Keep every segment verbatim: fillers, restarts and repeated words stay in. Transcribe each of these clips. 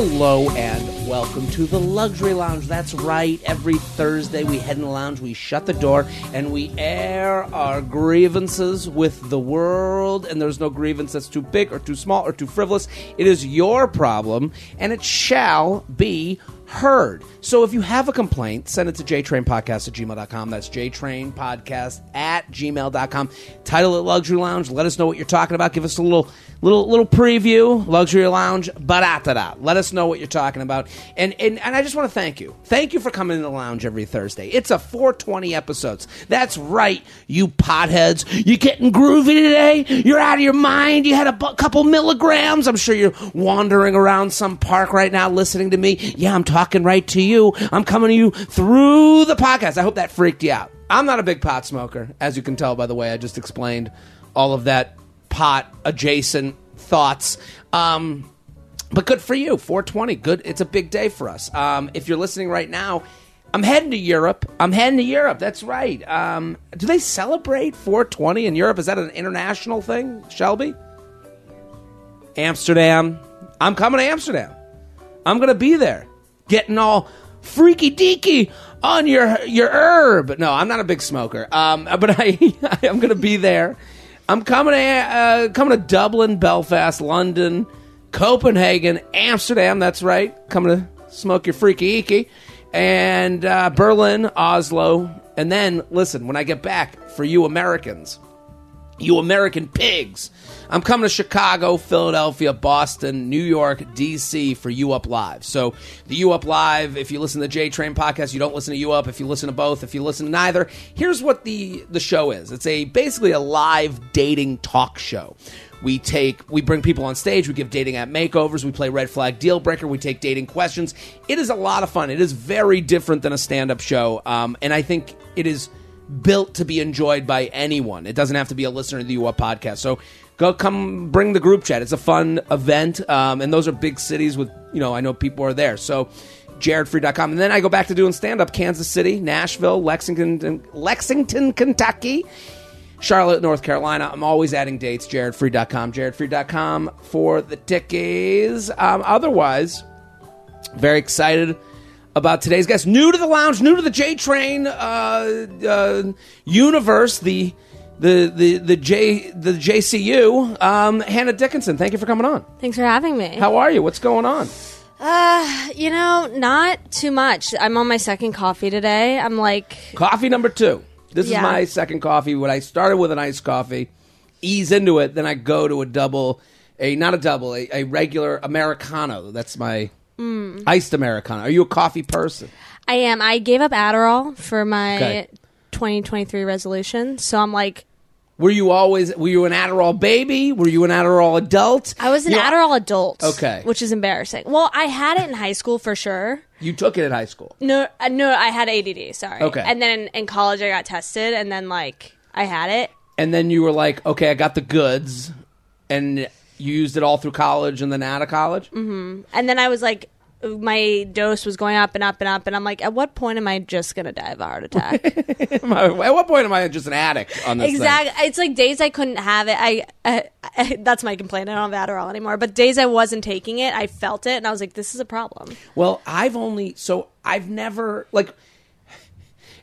Hello and welcome to the Luxury Lounge. That's right. Every Thursday we head in the lounge, we shut the door, and we air our grievances with the world. And there's no grievance that's too big or too small or too frivolous. It is your problem, and it shall be heard. So if you have a complaint, send it to j train podcast at gmail dot com. That's j train podcast at gmail dot com. Title it Luxury Lounge. Let us know what you're talking about. Give us a little little little preview. Luxury Lounge, ba-da-da-da. Let us know what you're talking about. And, and and I just want to thank you. Thank you for coming in the lounge every Thursday. It's a four twenty episodes. That's right, you potheads. You getting groovy today? You're out of your mind. You had a bu- couple milligrams. I'm sure you're wandering around some park right now listening to me. Yeah, I'm talking. Talking right to you. I'm coming to you through the podcast. I hope that freaked you out. I'm not a big pot smoker, as you can tell by the way I just explained all of that pot adjacent thoughts. Um, but good for you. four twenty. Good. It's a big day for us. Um, if you're listening right now, I'm heading to Europe. I'm heading to Europe. That's right. Um, do they celebrate four twenty in Europe? Is that an international thing, Shelby? Amsterdam. I'm coming to Amsterdam. I'm going to be there. Getting all freaky deaky on your your herb. No, I'm not a big smoker, um, but I I'm gonna be there. I'm coming to uh, coming to Dublin, Belfast, London, Copenhagen, Amsterdam. That's right. Coming to smoke your freaky eaky, and uh, Berlin, Oslo, and then listen. When I get back, for you Americans, you American pigs, I'm coming to Chicago, Philadelphia, Boston, New York, D C for U-Up Live. So the U-Up Live, if you listen to J-Train podcast, you don't listen to U-Up. If you listen to both, if you listen to neither, here's what the, the show is. It's a basically a live dating talk show. We take, we bring people on stage, we give dating app makeovers, we play Red Flag Deal Breaker, we take dating questions. It is a lot of fun. It is very different than a stand-up show, um, and I think it is built to be enjoyed by anyone. It doesn't have to be a listener to the U-Up podcast. So go come bring the group chat. It's a fun event. Um, and those are big cities with, you know, I know people are there. So jared free dot com. And then I go back to doing stand-up. Kansas City, Nashville, Lexington, Lexington, Kentucky, Charlotte, North Carolina. I'm always adding dates. jared free dot com. jared free dot com for the tickies. Um, otherwise, very excited about today's guest. New to the lounge, new to the J-Train uh, uh, universe, the... The the the J the J C U, um, Hannah Dickinson. Thank you for coming on. Thanks for having me. How are you? What's going on? Uh, you know, not too much. I'm on my second coffee today. I'm like coffee number two. This yeah. is my second coffee. When I started with an iced coffee, ease into it, then I go to a double, a not a double, a, a regular Americano. That's my mm. iced Americano. Are you a coffee person? I am. I gave up Adderall for my okay. twenty twenty-three resolution, so I'm like. Were you always, were you an Adderall baby? Were you an Adderall adult? I was an you know, Adderall adult. Okay. Which is embarrassing. Well, I had it in high school for sure. You took it in high school? No, no, I had A D D, sorry. Okay. And then in, in college I got tested and then like I had it. And then you were like, okay, I got the goods, and you used it all through college and then out of college? Mm-hmm. And then I was like, my dose was going up and up and up, and I'm like, at what point am I just going to die of a heart attack? At what point am I just an addict on this exactly. thing? It's like days I couldn't have it. I, I, I That's my complaint. I don't have Adderall anymore. But days I wasn't taking it, I felt it, and I was like, this is a problem. Well, I've only... So I've never... like,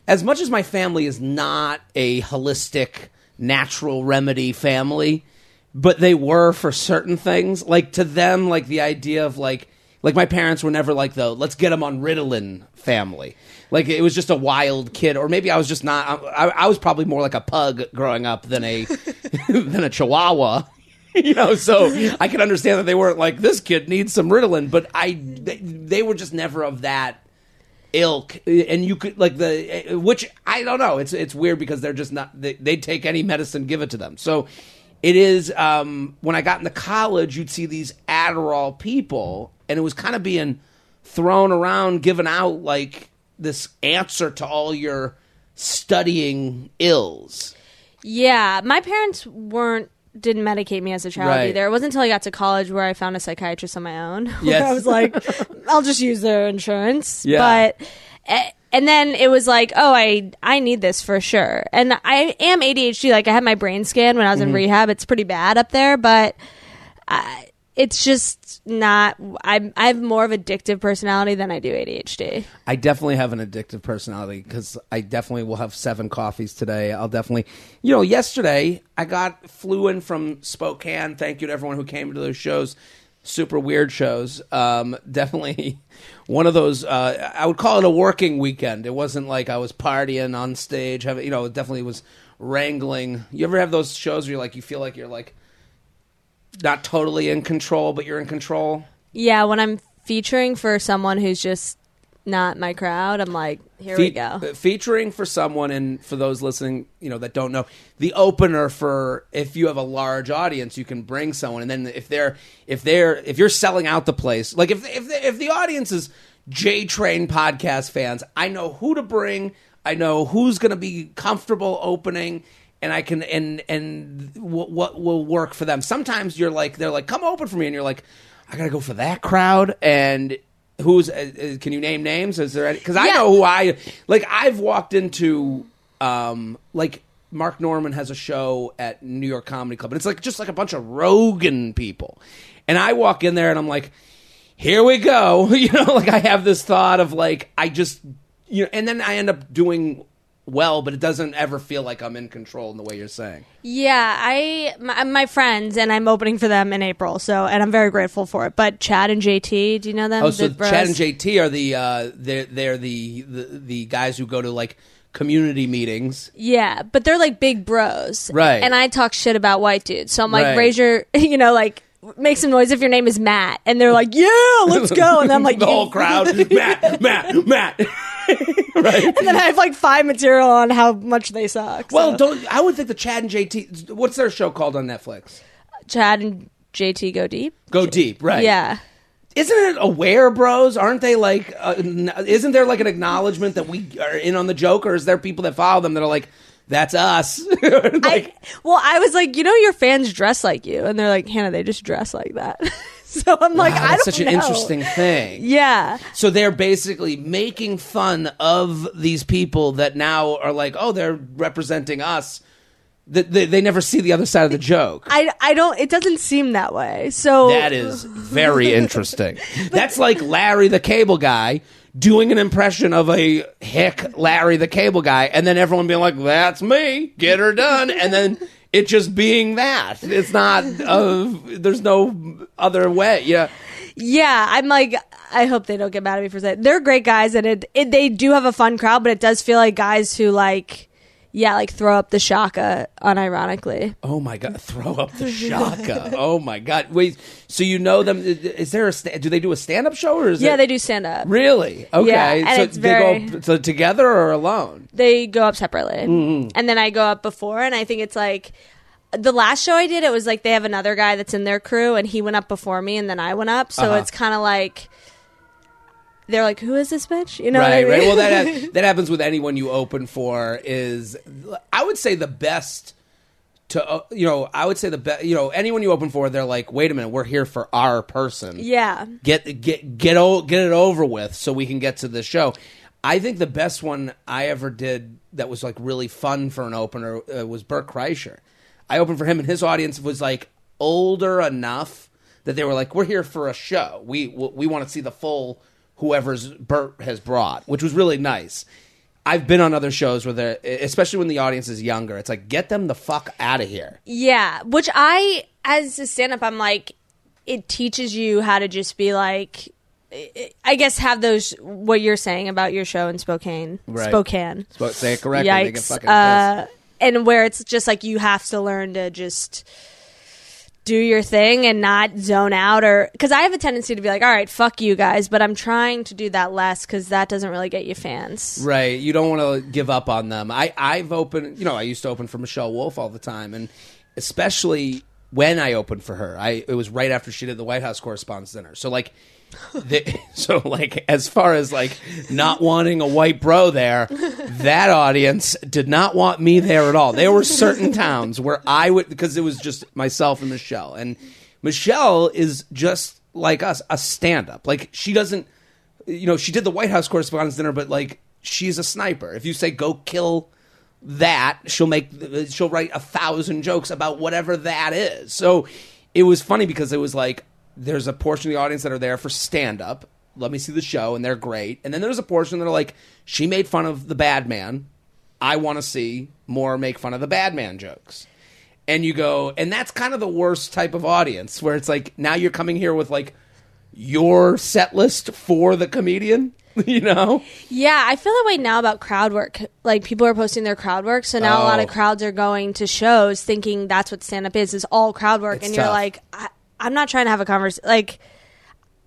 as much as my family is not a holistic, natural remedy family, but they were for certain things. Like, to them, like, the idea of, like... Like, my parents were never like, though, let's get them on Ritalin family. Like, it was just a wild kid. Or maybe I was just not... I, I was probably more like a pug growing up than a than a chihuahua. You know, so I can understand that they weren't like, this kid needs some Ritalin. But I, they, they were just never of that ilk. And you could, like, the... Which, I don't know. It's it's weird because they're just not... They, they'd take any medicine, give it to them. So... It is, um, when I got into college, you'd see these Adderall people, and it was kind of being thrown around, given out like this answer to all your studying ills. Yeah, my parents weren't, didn't medicate me as a child right. either. It wasn't until I got to college where I found a psychiatrist on my own. Yes. Where I was like, I'll just use their insurance. Yeah. But... And then it was like, oh, I I need this for sure. And I am A D H D. Like, I had my brain scan when I was mm-hmm. in rehab. It's pretty bad up there. But I, it's just not, I'm, I have more of an addictive personality than I do A D H D. I definitely have an addictive personality because I definitely will have seven coffees today. I'll definitely, you know, yesterday I got flew in from Spokane. Thank you to everyone who came to those shows. Super weird shows. Um, definitely one of those, uh, I would call it a working weekend. It wasn't like I was partying on stage. Having, you know, it definitely was wrangling. You ever have those shows where you're like, you feel like you're like, not totally in control, but you're in control? Yeah, when I'm featuring for someone who's just not my crowd, I'm like, here Fe- we go. Featuring for someone, and for those listening, you know, that don't know, the opener for, if you have a large audience, you can bring someone, and then if they're if they're if you're selling out the place, like if if the, if the audience is J-Train podcast fans, I know who to bring, I know who's going to be comfortable opening. And I can, and and what what will work for them. Sometimes you're like, they're like, come open for me, and you're like, I gotta go for that crowd. And who's? Uh, can you name names? Is there any? Because I yeah. know who I like. I've walked into, um, like Mark Norman has a show at New York Comedy Club, and it's like just like a bunch of Rogan people, and I walk in there and I'm like, here we go, you know, like I have this thought of like I just, you know, and then I end up doing well, but it doesn't ever feel like I'm in control in the way you're saying. Yeah, I my, my friends, and I'm opening for them in April, so, and I'm very grateful for it. But Chad and J T, do you know them? Oh, so Chad and J T are the uh, they're they're the, the the guys who go to like community meetings. Yeah, but they're like big bros, right? And I talk shit about white dudes, so I'm like, right. raise your, you know, like. Make some noise if your name is Matt, and they're like, yeah, let's go. And then I'm like, the whole you. crowd, Matt, Matt, Matt. Right. And then I have like five material on how much they suck. Well, so. don't I would think the Chad and J T, what's their show called on Netflix? Chad and J T Go Deep. Go Deep, right? Yeah. Isn't it aware, bros? Aren't they like? Uh, isn't there like an acknowledgement that we are in on the joke, or is there people that follow them that are like? That's us. Like, I, well, I was like, you know, your fans dress like you. And they're like, Hannah, they just dress like that. So I'm wow, like, I don't know. That's such an interesting thing. Yeah. So they're basically making fun of these people that now are like, oh, they're representing us. They, they, they never see the other side of the joke. I, I don't, it doesn't seem that way. So that is very interesting. But, that's like Larry the Cable Guy doing an impression of a hick Larry the Cable Guy, and then everyone being like, that's me, get her done, and then it just being that. It's not, uh, there's no other way. Yeah. Yeah, I'm like, I hope they don't get mad at me for saying, they're great guys, and it, it, they do have a fun crowd, but it does feel like guys who like, yeah, like throw up the shaka unironically. Oh my God, throw up the shaka. Oh my God. Wait, so you know them, is there a, do they do a stand-up show or is Yeah, it... they do stand-up. Really? Okay. Yeah, and so it's they very... go up, so together or alone? They go up separately. Mm-hmm. And then I go up before, and I think it's like, the last show I did, it was like they have another guy that's in their crew, and he went up before me, and then I went up, so uh-huh. it's kind of like... They're like, who is this bitch? You know right, what I mean? Right. Well, that ha- that happens with anyone you open for. Is I would say the best to uh, you know I would say the best you know anyone you open for. They're like, wait a minute, we're here for our person. Yeah. Get get get o- get it over with so we can get to the show. I think the best one I ever did that was like really fun for an opener uh, was Bert Kreischer. I opened for him, and his audience was like older enough that they were like, we're here for a show. We we, we want to see the full. Whoever's Bert has brought, which was really nice. I've been on other shows where they're, especially when the audience is younger, it's like, get them the fuck out of here. Yeah, which I, as a stand-up, I'm like, it teaches you how to just be like, I guess have those, what you're saying about your show in Spokane. Right. Spokane. Sp- say it correctly. Yikes. They get fucking uh, pissed. And where it's just like, you have to learn to just... do your thing and not zone out, or because I have a tendency to be like, all right, fuck you guys, but I'm trying to do that less because that doesn't really get you fans. Right. You don't want to give up on them. I, I've opened, you know, I used to open for Michelle Wolf all the time, and especially when I opened for her, I it was right after she did the White House Correspondents' Dinner. So like, the, so like as far as like not wanting a white bro there, that audience did not want me there at all. There were certain towns where I would, because it was just myself and Michelle, and Michelle is just like us, a stand-up. Like she doesn't, you know, she did the White House Correspondents' Dinner, but like she's a sniper. If you say go kill that, she'll make, she'll write a thousand jokes about whatever that is. So it was funny because it was like. there's a portion of the audience that are there for stand-up. Let me see the show, and they're great. And then there's a portion that are like, she made fun of the bad man. I want to see more make fun of the bad man jokes. And you go, and that's kind of the worst type of audience, where it's like, now you're coming here with like your set list for the comedian, you know? Yeah, I feel that way now about crowd work. Like, people are posting their crowd work, so now oh. a lot of crowds are going to shows thinking that's what stand-up is, is all crowd work. It's and tough. You're like, I- I'm not trying to have a conversation. Like,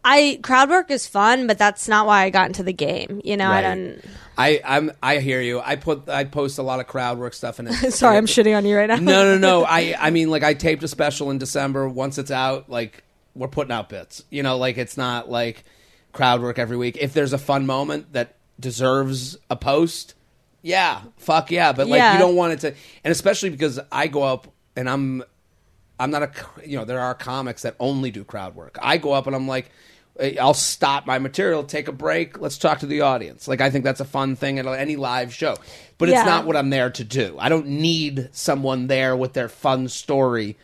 I crowd work is fun, but that's not why I got into the game. You know, right. I don't. I I'm I hear you. I put I post a lot of crowd work stuff in it. Sorry, I'm shitting on you right now. No, no, no. I I mean, like, I taped a special in December. Once it's out, like, we're putting out bits. You know, like, it's not like crowd work every week. If there's a fun moment that deserves a post, yeah, fuck yeah. But like, yeah. you don't want it to, and especially because I go up and I'm I'm not a you know there are comics that only do crowd work. I go up and I'm like, I'll stop my material, take a break, let's talk to the audience. Like, I think that's a fun thing at any live show. But yeah. it's not what I'm there to do. I don't need someone there with their fun story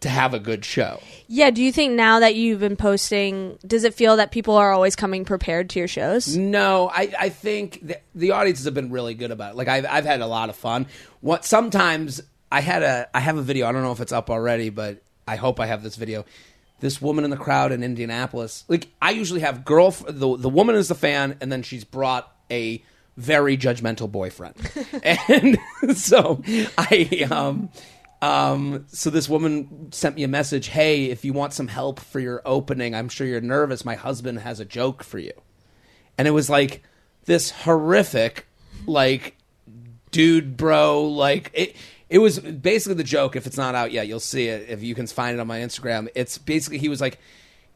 to have a good show. Yeah, do you think now that you've been posting, does it feel that people are always coming prepared to your shows? No, I, I think th- the audiences have been really good about it. Like, I've, I've had a lot of fun. What sometimes, I had a, I have a video, I don't know if it's up already, but I hope I have this video. This woman in the crowd in Indianapolis, like, I usually have girl, the, the woman is the fan, and then she's brought a very judgmental boyfriend. And so I, um, um, so this woman sent me a message, hey, if you want some help for your opening, I'm sure you're nervous, my husband has a joke for you. And it was like this horrific, like, dude, bro, like, it, It was basically the joke. If it's not out yet, you'll see it. If you can find it on my Instagram, it's basically, he was like,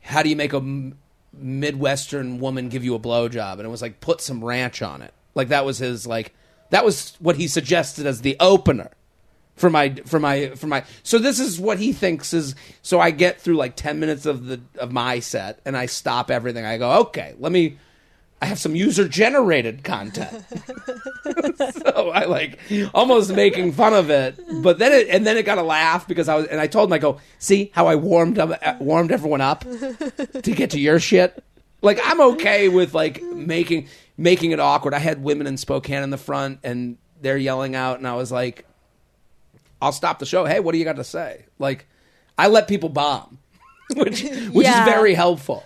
how do you make a Midwestern woman give you a blowjob? And it was like, put some ranch on it. Like, that was his, like, that was what he suggested as the opener for my, for my, for my, so this is what he thinks is, so I get through like ten minutes of the, of my set, and I stop everything. I go, okay, let me, I have some user-generated content. So I, like, almost making fun of it. But then it, and then it got a laugh because I was, and I told him, I go, see how I warmed up, warmed everyone up to get to your shit? Like, I'm okay with, like, making, making it awkward. I had women in Spokane in the front, and they're yelling out, and I was like, I'll stop the show. Hey, what do you got to say? Like, I let people bomb, which, which yeah. is very helpful.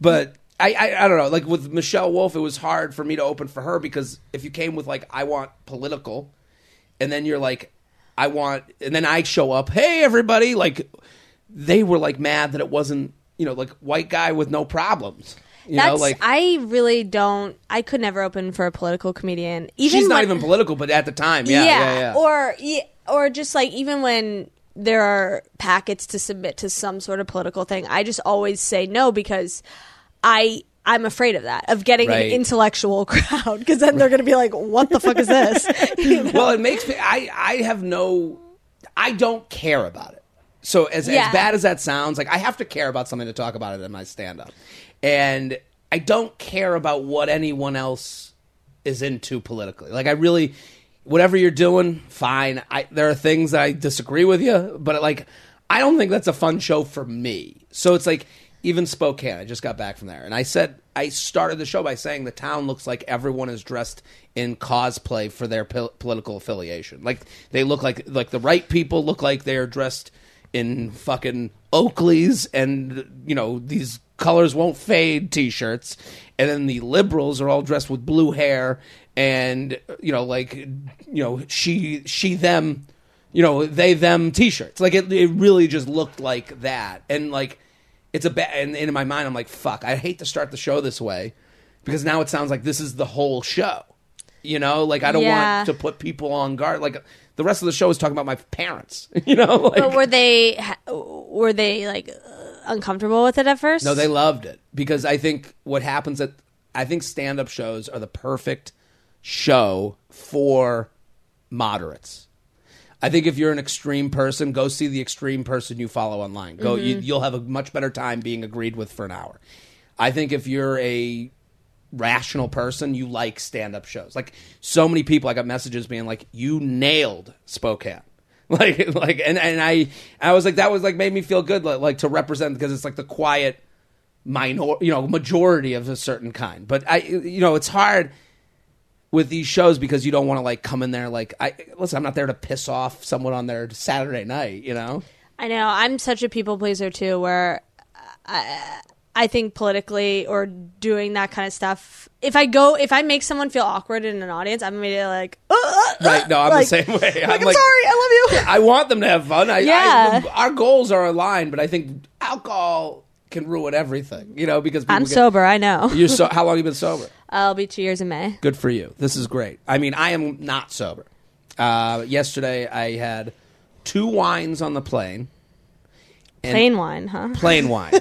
But I, I I don't know, like with Michelle Wolf, it was hard for me to open for her because if you came with like, I want political, and then you're like, I want, and then I show up, hey everybody, like they were like mad that it wasn't, you know, like white guy with no problems. You That's, know, like, I really don't, I could never open for a political comedian. Even she's not when, even political, but at the time, yeah. Yeah, yeah, yeah. Or, yeah, or just like even when there are packets to submit to some sort of political thing, I just always say no because I, I'm afraid of that, of getting right. an intellectual crowd, because then they're going to be like, what the fuck is this? You know? Well, it makes me, I, I have no, I don't care about it. So as, yeah. as bad as that sounds, like I have to care about something to talk about it in my stand-up. And I don't care about what anyone else is into politically. Like I really, whatever you're doing, fine. I, there are things that I disagree with you, but like, I don't think that's a fun show for me. So it's like, even Spokane, I just got back from there. And I said, I started the show by saying the town looks like everyone is dressed in cosplay for their po- political affiliation. Like, they look like, like the right people look like they're dressed in fucking Oakleys and, you know, these colors won't fade t-shirts. And then the liberals are all dressed with blue hair and, you know, like, you know, she, she, them, you know, they, them t-shirts. Like, it, it really just looked like that. And, like, it's a bad, and in my mind, I'm like, fuck, I hate to start the show this way because now it sounds like this is the whole show, you know? Like, I don't yeah. want to put people on guard. Like, the rest of the show is talking about my parents, you know? Like, but were they, were they like, uncomfortable with it at first? No, they loved it because I think what happens at, I think stand-up shows are the perfect show for moderates. I think if you're an extreme person, go see the extreme person you follow online. Go, mm-hmm. you, you'll have a much better time being agreed with for an hour. I think if you're a rational person, you like stand-up shows. Like so many people, I got messages being like, you nailed Spokane. Like, like, and, and I, I was like, that was like, made me feel good, like, like to represent, because it's like the quiet minor, you know, majority of a certain kind. But I, you know, it's hard with these shows because you don't want to like come in there. Like, I, listen, I'm not there to piss off someone on their Saturday night, you know? I know. I'm such a people pleaser too, where I, I think politically or doing that kind of stuff, if I go, if I make someone feel awkward in an audience, I'm immediately like, uh, uh, right? No, I'm like, the same way. I'm, like, I'm like, sorry, I love you. Yeah, I want them to have fun. I, yeah, I, our goals are aligned, but I think alcohol can ruin everything, you know. Because people I'm get, sober, I know. You're so. How long have you been sober? I'll be two years in May. Good for you. This is great. I mean, I am not sober. Uh, yesterday, I had two wines on the plane. Plain wine, huh? Plain wine.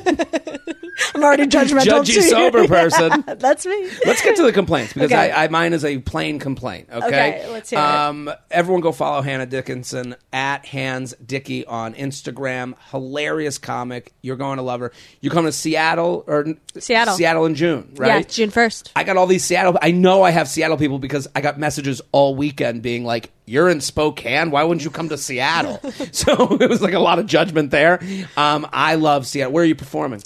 I'm already judgmental. Judgy sober person. Yeah, that's me. Let's get to the complaints, because okay. I, I mine is a plain complaint. Okay, okay, let's hear um, it. Everyone go follow Hannah Dickinson at Hands Dicky on Instagram. Hilarious comic. You're going to love her. You come to Seattle or Seattle, Seattle in June, right? Yeah, June first. I got all these Seattle. I know I have Seattle people because I got messages all weekend being like, "You're in Spokane. Why wouldn't you come to Seattle?" So it was like a lot of judgment there. Um, I love Seattle. Where are you performing?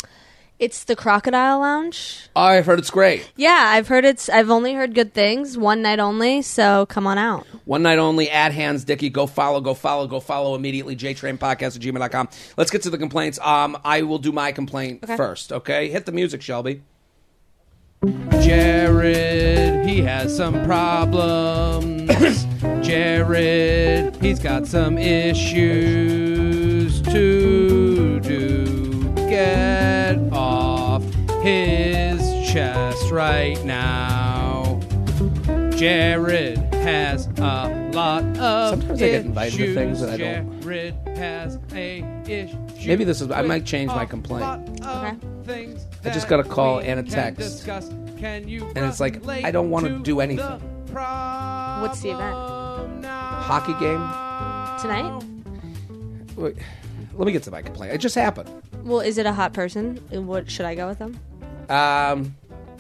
It's the Crocodile Lounge. Oh, I've heard it's great. Yeah, I've heard it's. I've only heard good things. One night only, so come on out. One night only at Hands Dicky. Go follow, go follow, go follow immediately. J Train Podcast at gmail dot com. Let's get to the complaints. Um, I will do my complaint okay. first. Okay, hit the music, Shelby. Jared, he has some problems. Jared, he's got some issues to do. Get off his chest right now. Jared has a lot of Sometimes issues. Sometimes I get invited to things that I don't. Jared has a issue. Maybe this is. I might change my complaint. Okay. Things I just got a call and a text, can can and it's like, I don't want to do anything. What's the event? Hockey game tonight. Wait, let me get to my complaint. It just happened. Well, is it a hot person? What should I go with them? Um,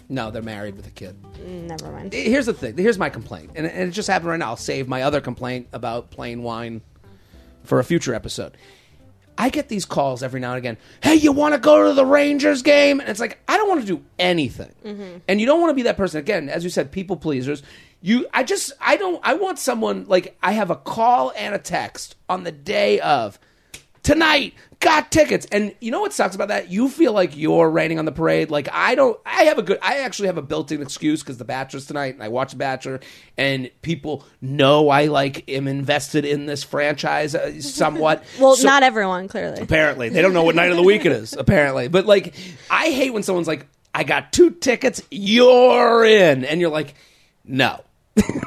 no, they're married with a kid. Never mind. Here's the thing. Here's my complaint, and it just happened right now. I'll save my other complaint about plain wine for a future episode. I get these calls every now and again. Hey, you want to go to the Rangers game? And it's like, I don't want to do anything. Mm-hmm. And you don't want to be that person. Again, as you said, people pleasers. You, I just, I don't, I want someone, like, I have a call and a text on the day of, tonight, got tickets. And you know what sucks about that? You feel like you're raining on the parade. Like, I don't, I have a good, I actually have a built-in excuse because The Bachelor's tonight, and I watch The Bachelor, and people know I, like, am invested in this franchise uh, somewhat. Well, so, not everyone, clearly. Apparently. They don't know what night of the week it is, apparently. But, like, I hate when someone's like, I got two tickets, you're in. And you're like, no.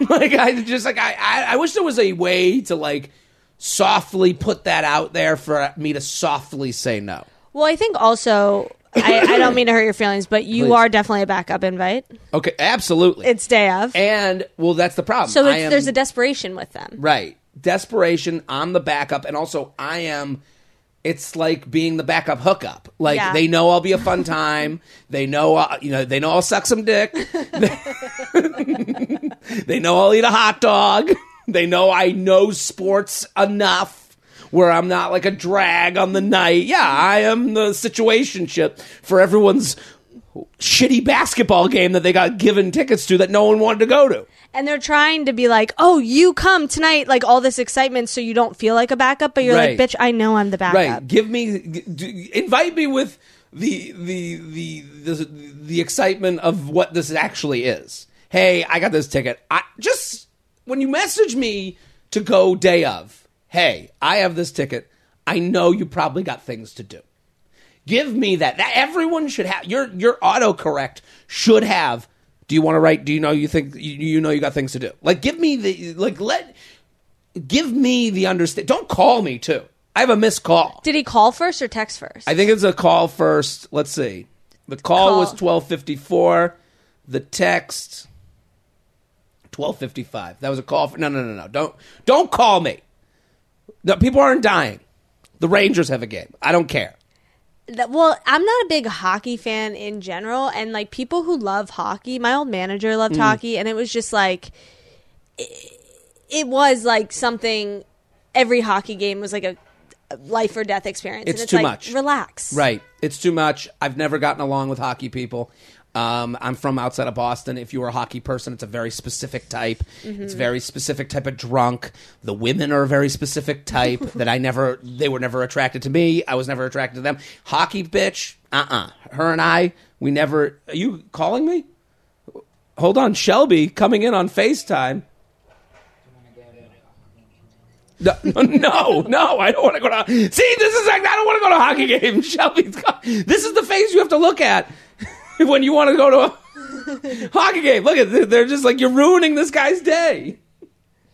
Like, I just, like, I, I, I wish there was a way to, like, softly put that out there for me to softly say no. Well, I think also, I, I don't mean to hurt your feelings, but you Please. are definitely a backup invite. Okay, absolutely. It's day of. And, well, that's the problem. So it's, am, there's a desperation with them. Right. Desperation, I'm the backup, and also I am, it's like being the backup hookup. Like, yeah. They know I'll be a fun time. They know, I'll, you know, they know I'll suck some dick. They know I'll eat a hot dog. They know I know sports enough where I'm not like a drag on the night. Yeah, I am the situationship for everyone's shitty basketball game that they got given tickets to that no one wanted to go to. And they're trying to be like, oh, you come tonight, like all this excitement, so you don't feel like a backup, but you're right. Like, bitch, I know I'm the backup. Right, give me, g- invite me with the the, the the the excitement of what this actually is. Hey, I got this ticket. I just... When you message me to go day of, hey, I have this ticket. I know you probably got things to do. Give me that. That everyone should have. Your your autocorrect should have. Do you want to write? Do you know you think you, you know you got things to do? Like, give me the like. Let give me the understand. Don't call me too. I have a missed call. Did he call first or text first? I think it's a call first. Let's see. The call, call. was twelve fifty four. The text. twelve fifty-five. That was a call for... No, no, no, no. Don't don't call me. No, people aren't dying. The Rangers have a game. I don't care. Well, I'm not a big hockey fan in general. And, like, people who love hockey... My old manager loved mm. hockey. And it was just, like... It, it was, like, something... every hockey game was like a life or death experience. It's, and it's too like, much. Relax. Right. It's too much. I've never gotten along with hockey people. Um, I'm from outside of Boston. If you are a hockey person, it's a very specific type. Mm-hmm. It's a very specific type of drunk. The women are a very specific type that I never, they were never attracted to me. I was never attracted to them. Hockey bitch, uh-uh. Her and I, we never, are you calling me? Hold on, Shelby coming in on FaceTime. No, no, no, I don't want to go to, see, this is like, I don't want to go to a hockey game. Shelby's coming. This is the face you have to look at when you want to go to a hockey game. Look at, they're just like, you're ruining this guy's day.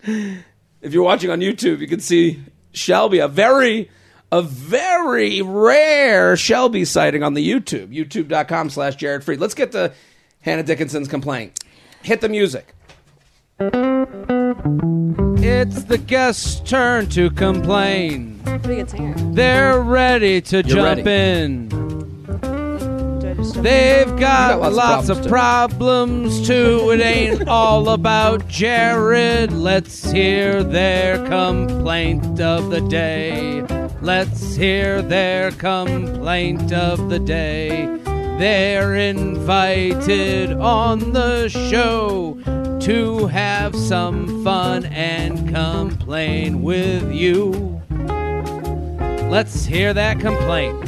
If you're watching on YouTube, you can see Shelby, a very, a very rare Shelby sighting on the YouTube, youtube.com slash Jared Freed. Let's get to Hannah Dickinson's complaint. Hit the music. It's the guest's turn to complain. Pretty good singer. They're ready to you're jump ready. in. They've got, got lots, lots of problems, problems too. It ain't all about Jared. Let's hear their complaint of the day. Let's hear their complaint of the day. They're invited on the show to have some fun and complain with you. Let's hear that complaint.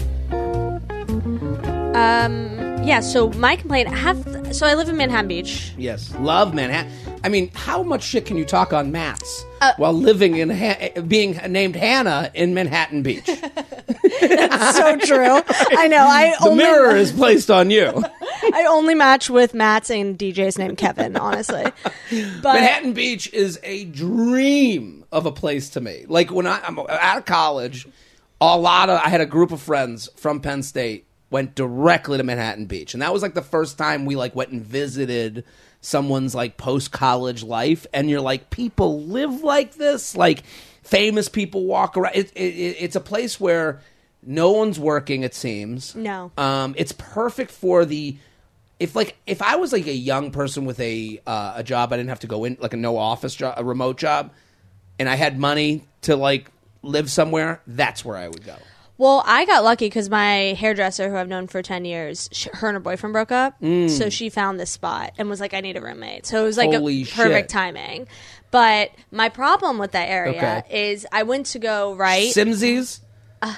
Um. Yeah, so my complaint, have so I live in Manhattan Beach. Yes, love Manhattan. I mean, how much shit can you talk on maths uh, while living in, ha- being named Hannah in Manhattan Beach? That's so true. I know. I the only, mirror is placed on you. I only match with Matt's and D J's named Kevin, honestly. But Manhattan Beach is a dream of a place to me. Like, when I, I'm out of college, a lot of, I had a group of friends from Penn State went directly to Manhattan Beach. And that was like the first time we like went and visited someone's like post-college life. And you're like, people live like this. Like famous people walk around. It, it, it's a place where no one's working, it seems. No. Um, it's perfect for the, if like, if I was like a young person with a, uh, a job, I didn't have to go in, like a no office job, a remote job. And I had money to like live somewhere. That's where I would go. Well, I got lucky because my hairdresser, who I've known for ten years, she, her and her boyfriend broke up. Mm. So she found this spot and was like, I need a roommate. So it was like Holy a perfect shit. timing. But my problem with that area okay. is I went to go right. Simsies? Uh,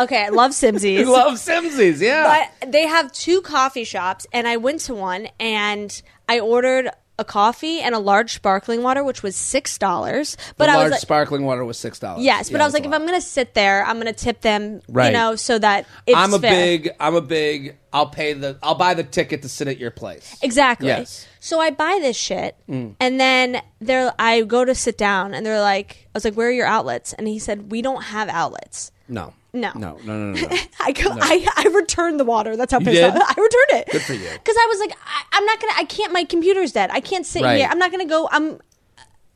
okay, I love Simsies. You love Simsies, yeah. But they have two coffee shops, and I went to one, and I ordered a coffee and a large sparkling water, which was six dollars. But the I large was like, sparkling water was six dollars. Yes, but yeah, I was like, if I'm gonna sit there, I'm gonna tip them, right. you know, so that it's I'm a fair. big, I'm a big. I'll pay the, I'll buy the ticket to sit at your place. Exactly. Yes. So I buy this shit, mm. and then there, I go to sit down, and they're like, I was like, where are your outlets? And he said, we don't have outlets. No. No. No, no, no, no. no. I, go, no. I I returned the water. That's how pissed off. I returned it. Good for you. Because I was like, I, I'm not going to, I can't, my computer's dead. I can't sit right. here. I'm not going to go, I'm,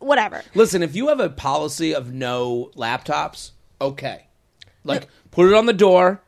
whatever. Listen, if you have a policy of no laptops, okay. Like, no. put it on the door.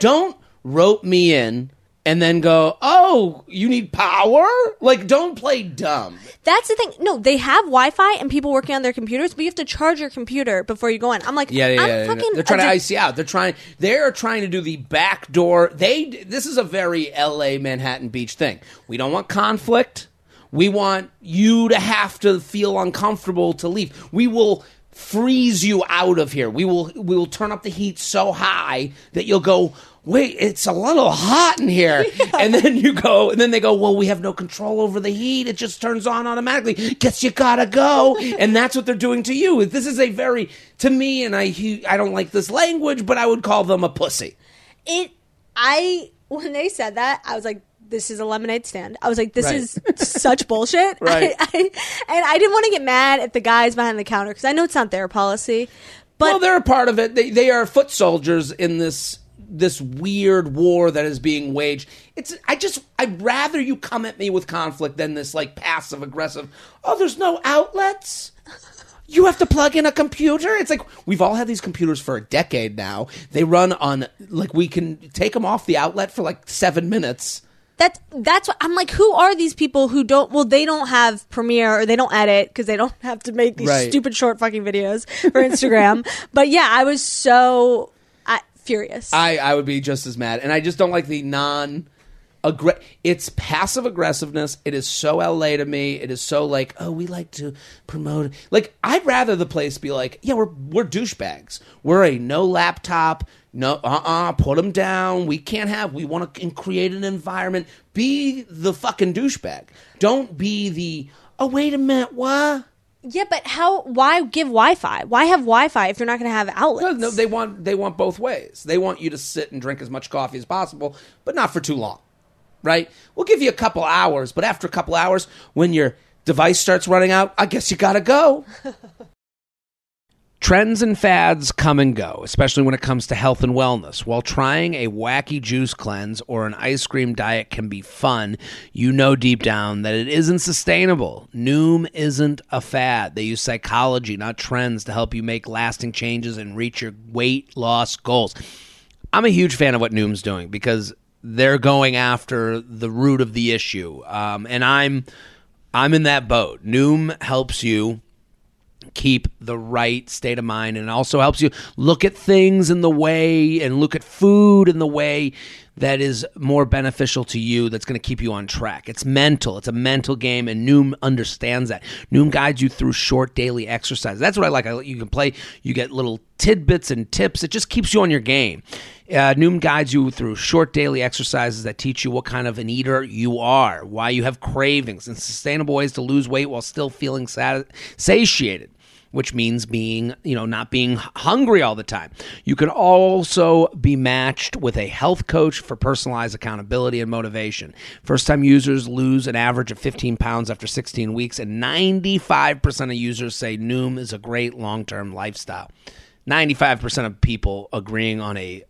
Don't rope me in and then go, oh, you need power? Like, don't play dumb. That's the thing. No, they have Wi-Fi and people working on their computers, but you have to charge your computer before you go in. I'm like, yeah, yeah, I'm yeah, fucking... Yeah. They're trying to ice you out. They're trying... They're trying to do the backdoor... They... This is a very L A Manhattan Beach thing. We don't want conflict. We want you to have to feel uncomfortable to leave. We will... freeze you out of here. We will we will turn up the heat so high that you'll go, wait, it's a little hot in here. Yeah. And then you go, and then they go, well, we have no control over the heat. It just turns on automatically. Guess you gotta go. And that's what they're doing to you. This is a very, to me, and I I don't like this language, but I would call them a pussy. It, I, when they said that, I was like, this is a lemonade stand. I was like, this right. is such bullshit. Right. I, I, and I didn't want to get mad at the guys behind the counter because I know it's not their policy. But well, they're a part of it. They, they are foot soldiers in this this weird war that is being waged. It's I just, I'd rather you come at me with conflict than this like passive aggressive, oh, there's no outlets. You have to plug in a computer? It's like, we've all had these computers for a decade now. They run on, like we can take them off the outlet for like seven minutes. That's that's what I'm like. Who are these people who don't? Well, they don't have Premiere or they don't edit because they don't have to make these right. stupid short fucking videos for Instagram. But yeah, I was so uh, furious. I, I would be just as mad, and I just don't like the non. Aggra- it's passive aggressiveness. It is so L A to me. It is so like, oh, we like to promote. Like, I'd rather the place be like, yeah, we're we're douchebags. We're a no laptop. No, uh-uh, put them down. We can't have, we want to create an environment. Be the fucking douchebag. Don't be the, oh, wait a minute, what? Yeah, but how, why give Wi-Fi? Why have Wi-Fi if you're not going to have outlets? No, no, they want, they want both ways. They want you to sit and drink as much coffee as possible, but not for too long, right? We'll give you a couple hours, but after a couple hours, when your device starts running out, I guess you got to go. Trends and fads come and go, especially when it comes to health and wellness. While trying a wacky juice cleanse or an ice cream diet can be fun, you know deep down that it isn't sustainable. Noom isn't a fad. They use psychology, not trends, to help you make lasting changes and reach your weight loss goals. I'm a huge fan of what Noom's doing because they're going after the root of the issue. Um, and I'm I'm in that boat. Noom helps you keep the right state of mind, and also helps you look at things in the way and look at food in the way that is more beneficial to you, that's going to keep you on track. It's mental. It's a mental game, and Noom understands that. Noom guides you through short daily exercises. That's what I like. You can play. You get little tidbits and tips. It just keeps you on your game. Uh, Noom guides you through short daily exercises that teach you what kind of an eater you are, why you have cravings, and sustainable ways to lose weight while still feeling sati- satiated. Which means being, you know, not being hungry all the time. You can also be matched with a health coach for personalized accountability and motivation. First-time users lose an average of fifteen pounds after sixteen weeks, and ninety-five percent of users say Noom is a great long-term lifestyle. ninety-five percent of people agreeing on a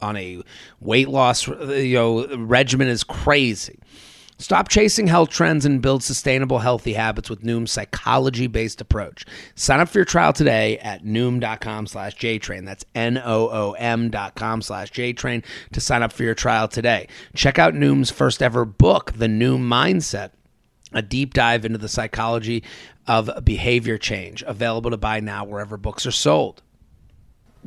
on a weight loss, you know, regimen is crazy. Stop chasing health trends and build sustainable, healthy habits with Noom's psychology-based approach. Sign up for your trial today at noom.com slash jtrain. That's N O O M dot com slash jtrain to sign up for your trial today. Check out Noom's first ever book, The Noom Mindset, a deep dive into the psychology of behavior change, available to buy now wherever books are sold.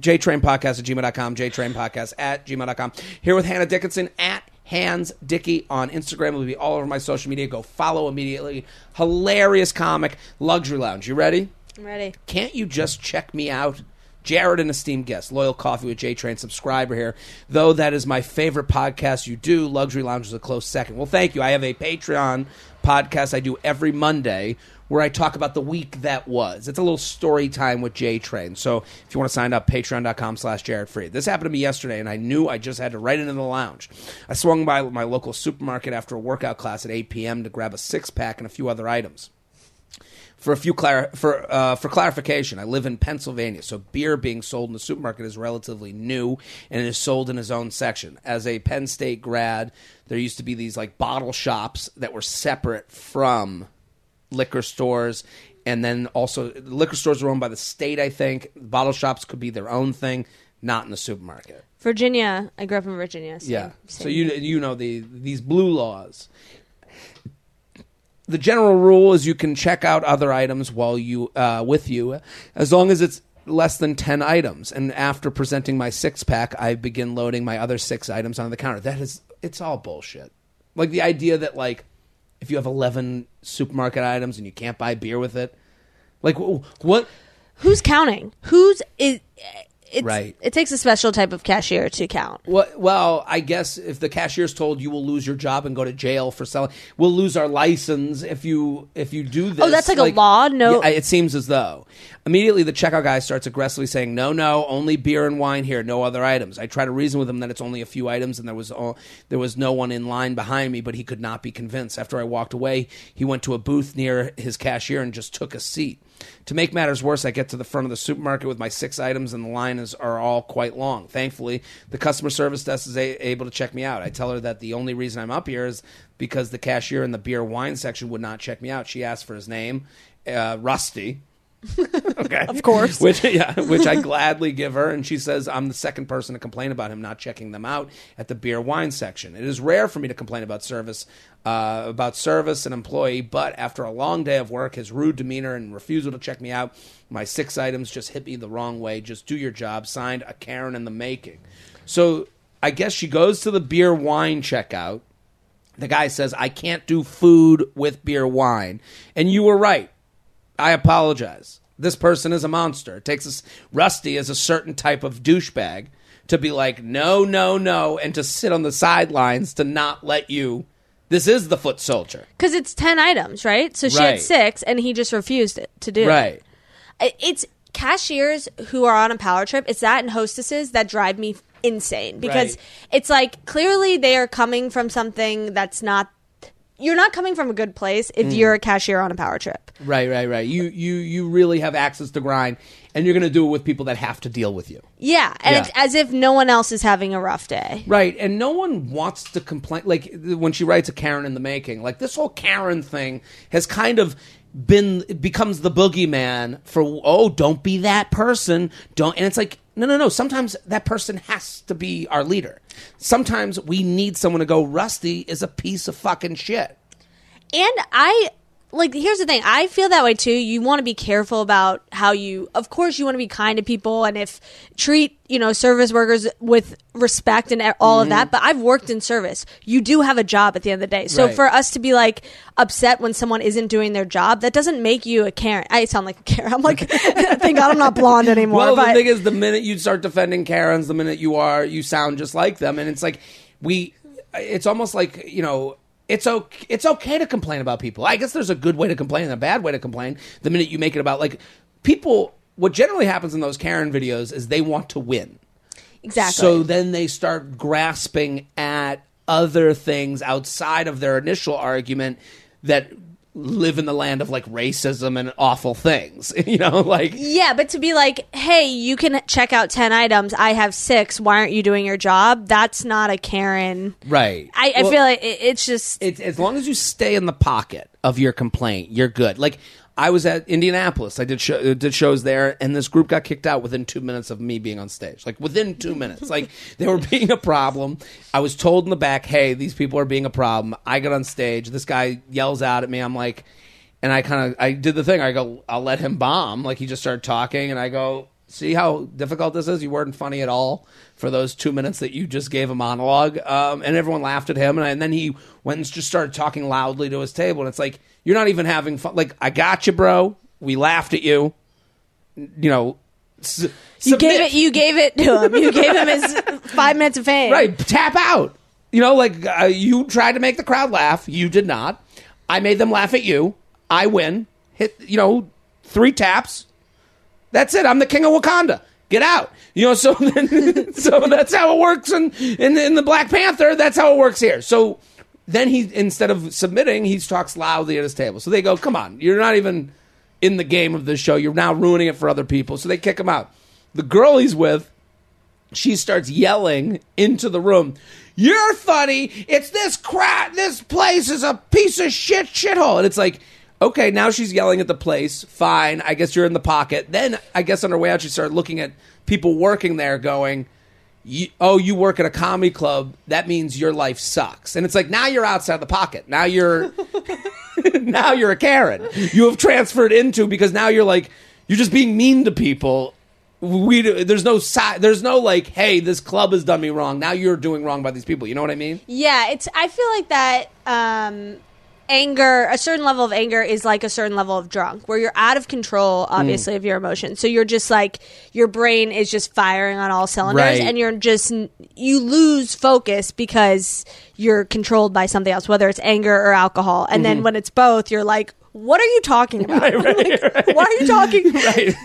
jtrainpodcast at gmail dot com, jtrainpodcast at gmail dot com. Here with Hannah Dickinson at Hands Dicky on Instagram. Will be all over my social media. Go follow immediately. Hilarious comic, Luxury Lounge. You ready? I'm ready. Can't you just check me out? Jared, an esteemed guest, loyal Coffee with J-Train subscriber here. Though that is my favorite podcast you do, Luxury Lounge is a close second. Well, thank you. I have a Patreon podcast I do every Monday where I talk about the week that was. It's a little story time with J-Train. So if you want to sign up, patreon.com slash Jared Free. This happened to me yesterday, and I knew I just had to write it in the lounge. I swung by my local supermarket after a workout class at eight p.m. to grab a six-pack and a few other items. For a few clar- for uh, for clarification, I live in Pennsylvania, so beer being sold in the supermarket is relatively new, and it is sold in its own section. As a Penn State grad, there used to be these like bottle shops that were separate from liquor stores, and then also liquor stores were owned by the state, I think. Bottle shops could be their own thing, not in the supermarket. Virginia, I grew up in Virginia. So yeah, so you you know the these blue laws. The general rule is you can check out other items while you uh, with you, as long as it's less than ten items. And after presenting my six pack, I begin loading my other six items on the counter. That is, it's all bullshit. Like the idea that like if you have eleven supermarket items and you can't buy beer with it, like what? Who's counting? Who's is? It's, right. It takes a special type of cashier to count. Well, well, I guess if the cashier's told you will lose your job and go to jail for selling, we'll lose our license if you if you do this. Oh, that's like, like a law? No. Yeah, it seems as though. Immediately, the checkout guy starts aggressively saying, no, no, only beer and wine here, no other items. I try to reason with him that it's only a few items and there was all, there was no one in line behind me, but he could not be convinced. After I walked away, he went to a booth near his cashier and just took a seat. To make matters worse, I get to the front of the supermarket with my six items, and the lines are all quite long. Thankfully, the customer service desk is a- able to check me out. I tell her that the only reason I'm up here is because the cashier in the beer wine section would not check me out. She asked for his name, uh, Rusty, Okay. Of course. Which, yeah, which I gladly give her. And she says, I'm the second person to complain about him not checking them out at the beer wine section. It is rare for me to complain about service, uh, about service and employee, but after a long day of work, his rude demeanor and refusal to check me out, my six items just hit me the wrong way. Just do your job. Signed, a Karen in the making. So I guess she goes to the beer wine checkout. The guy says, I can't do food with beer wine. And you were right. I apologize. This person is a monster. It takes us, Rusty is a certain type of douchebag to be like, no, no, no, and to sit on the sidelines to not let you. This is the foot soldier. Because it's ten items, right? So she right. had six, and he just refused it, to do right. it. It's cashiers who are on a power trip. It's that and hostesses that drive me insane. Because right. it's like, clearly they are coming from something that's not. You're not coming from a good place if mm. you're a cashier on a power trip. Right, right, right. You you you really have access to grind, and you're going to do it with people that have to deal with you. Yeah, and yeah. it's as if no one else is having a rough day. Right, and no one wants to complain. Like, when she writes a Karen in the making, like, this whole Karen thing has kind of been becomes the boogeyman for, oh, don't be that person. Don't, and it's like, no, no, no. Sometimes that person has to be our leader. Sometimes we need someone to go, Rusty is a piece of fucking shit. And I, like, here's the thing. I feel that way, too. You want to be careful about how you, of course, you want to be kind to people and if treat, you know, service workers with respect and all mm-hmm. of that. But I've worked in service. You do have a job at the end of the day. So right. for us to be, like, upset when someone isn't doing their job, that doesn't make you a Karen. I sound like a Karen. I'm like, thank God I'm not blonde anymore. Well, but the thing is, the minute you start defending Karens, the minute you are, you sound just like them. And it's like, we, it's almost like, you know, It's okay, it's okay to complain about people. I guess there's a good way to complain and a bad way to complain. The minute you make it about, like, people, what generally happens in those Karen videos is they want to win. Exactly. So then they start grasping at other things outside of their initial argument that live in the land of, like, racism and awful things, you know, like. Yeah, but to be like, hey, you can check out ten items. I have six. Why aren't you doing your job? That's not a Karen. Right. I, well, I feel like it, it's just. It's, as long as you stay in the pocket of your complaint, you're good. Like, I was at Indianapolis. I did show, did shows there, and this group got kicked out within two minutes of me being on stage. Like, within two minutes. Like, they were being a problem. I was told in the back, hey, these people are being a problem. I got on stage. This guy yells out at me. I'm like, and I kind of, I did the thing. I go, I'll let him bomb. Like, he just started talking, and I go, see how difficult this is? You weren't funny at all for those two minutes that you just gave a monologue. Um, and everyone laughed at him, and, I, and then he went and just started talking loudly to his table, and it's like, you're not even having fun. Like, I got you, bro. We laughed at you. You know, su- you gave it. You gave it to him. You gave him his five minutes of fame. Right. Tap out. You know, like, uh, you tried to make the crowd laugh. You did not. I made them laugh at you. I win. Hit, you know, three taps. That's it. I'm the king of Wakanda. Get out. You know, so then, so that's how it works in, in in the Black Panther. That's how it works here. So. Then he, instead of submitting, he talks loudly at his table. So they go, come on, you're not even in the game of this show. You're now ruining it for other people. So they kick him out. The girl he's with, she starts yelling into the room, you're funny. It's this crap. This place is a piece of shit shithole. And it's like, okay, now she's yelling at the place. Fine. I guess you're in the pocket. Then I guess on her way out, she started looking at people working there going, You, oh, you work at a comedy club. That means your life sucks. And it's like, now you're outside the pocket. Now you're, now you're a Karen. You have transferred into, because now you're like, you're just being mean to people. We do, there's no si- there's no like, hey, this club has done me wrong. Now you're doing wrong by these people. You know what I mean? Yeah, it's. I feel like that. Um... Anger, a certain level of anger is like a certain level of drunk, where you're out of control, obviously, mm. of your emotions. So you're just like, your brain is just firing on all cylinders, right. and you're just, you lose focus because you're controlled by something else, whether it's anger or alcohol. And mm-hmm. then when it's both, you're like, what are you talking about? Right, right, like, right. Why are you talking? Right.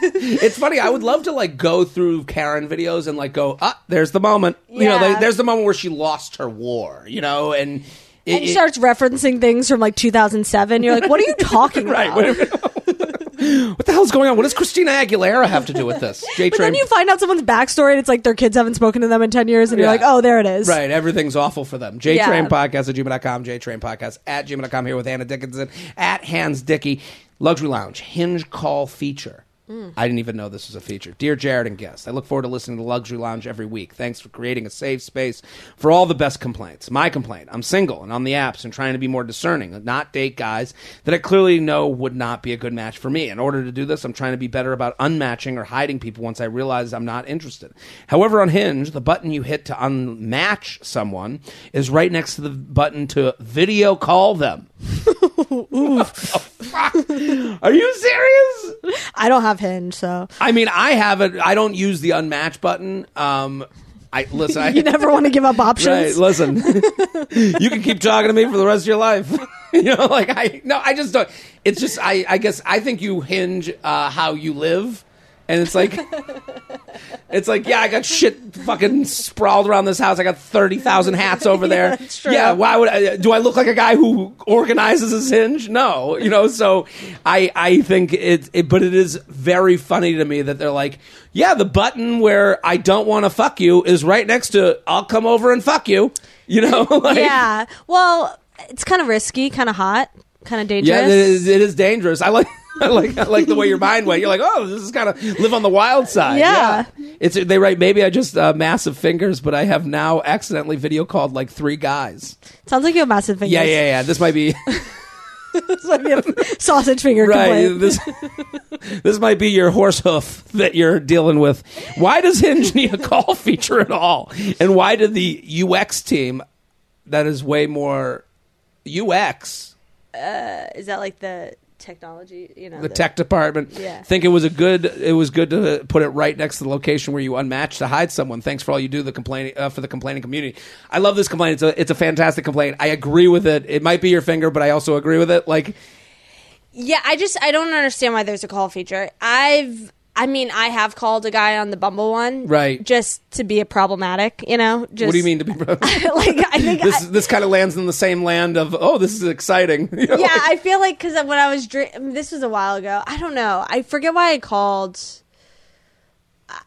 It's funny. I would love to, like, go through Karen videos and, like, go, ah, there's the moment. Yeah. You know, like, there's the moment where she lost her war, you know, and It, and he starts it, referencing things from, like, two thousand seven. You're like, what are you talking right, about? What the hell's going on? What does Christina Aguilera have to do with this? J-Train. But then you find out someone's backstory, and it's like their kids haven't spoken to them in ten years, and yeah. you're like, oh, there it is. Right. Everything's awful for them. J Train Podcast at gmail dot com, J Train Podcast at gmail dot com, here with Hannah Dickinson, at Hans Dickey, Luxury Lounge, Hinge call feature. Mm. I didn't even know this was a feature. Dear Jared and guests, I look forward to listening to Luxury Lounge every week. Thanks for creating a safe space for all the best complaints. My complaint, I'm single and on the apps and trying to be more discerning and not date guys that I clearly know would not be a good match for me. In order to do this, I'm trying to be better about unmatching or hiding people once I realize I'm not interested. However, on Hinge, the button you hit to unmatch someone is right next to the button to video call them. Ooh. Are you serious? I don't have Hinge, so I mean, I have it. I don't use the unmatch button. Um, I listen. I, you never want to give up options. Right, listen, you can keep talking to me for the rest of your life. You know, like I no, I just don't. It's just I. I guess I think you hinge uh, how you live. And it's like, it's like, yeah, I got shit fucking sprawled around this house. I got thirty thousand hats over there. Yeah, true. Yeah, why would I, do I look like a guy who organizes his Hinge? No, you know, so I I think it, it, but it is very funny to me that they're like, yeah, the button where I don't want to fuck you is right next to I'll come over and fuck you, you know? Like, yeah, well, it's kind of risky, kind of hot, kind of dangerous. Yeah, it is, it is dangerous. I like I like, I like the way your mind went. You're like, oh, this is kind of live on the wild side. Yeah. yeah. It's They write, maybe I just uh, massive fingers, but I have now accidentally video called like three guys. Sounds like you have massive fingers. Yeah, yeah, yeah. This might be... this might be a sausage finger complaint. Right. This, this might be your horse hoof that you're dealing with. Why does Hinge need a call feature at all? And why did the U X team, that is way more... U X? Uh, is that like the... technology, you know, the, the tech department. Yeah, think it was a good. It was good to put it right next to the location where you unmatch to hide someone. Thanks for all you do. The complaining uh, for the complaining community. I love this complaint. It's a, it's a fantastic complaint. I agree with it. It might be your finger, but I also agree with it. Like, yeah, I just I don't understand why there's a call feature. I've I mean I have called a guy on the Bumble one, right? Just to be a problematic, you know. Just, what do you mean to be problematic? Like I think this I, this kind of lands in the same land of oh, this is exciting. You know, yeah, like, I feel like because when I was dr- this was a while ago. I don't know. I forget why I called.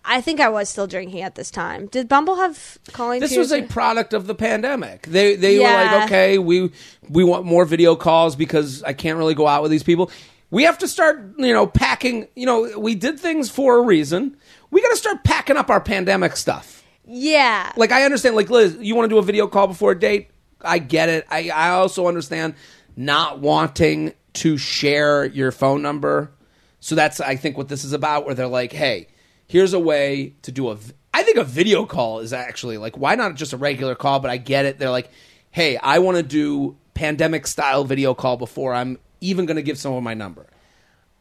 I think I was still drinking at this time. Did Bumble have calling? This was a product of the pandemic. They they yeah. were like, okay, we we want more video calls because I can't really go out with these people. We have to start, you know, packing. You know, we did things for a reason. We got to start packing up our pandemic stuff. Yeah. Like, I understand, like, Liz, you want to do a video call before a date? I get it. I, I also understand not wanting to share your phone number. So that's, I think, what this is about, where they're like, hey, here's a way to do a... V- I think a video call is actually, like, why not just a regular call? But I get it. They're like, hey, I want to do pandemic-style video call before I'm... even going to give someone my number.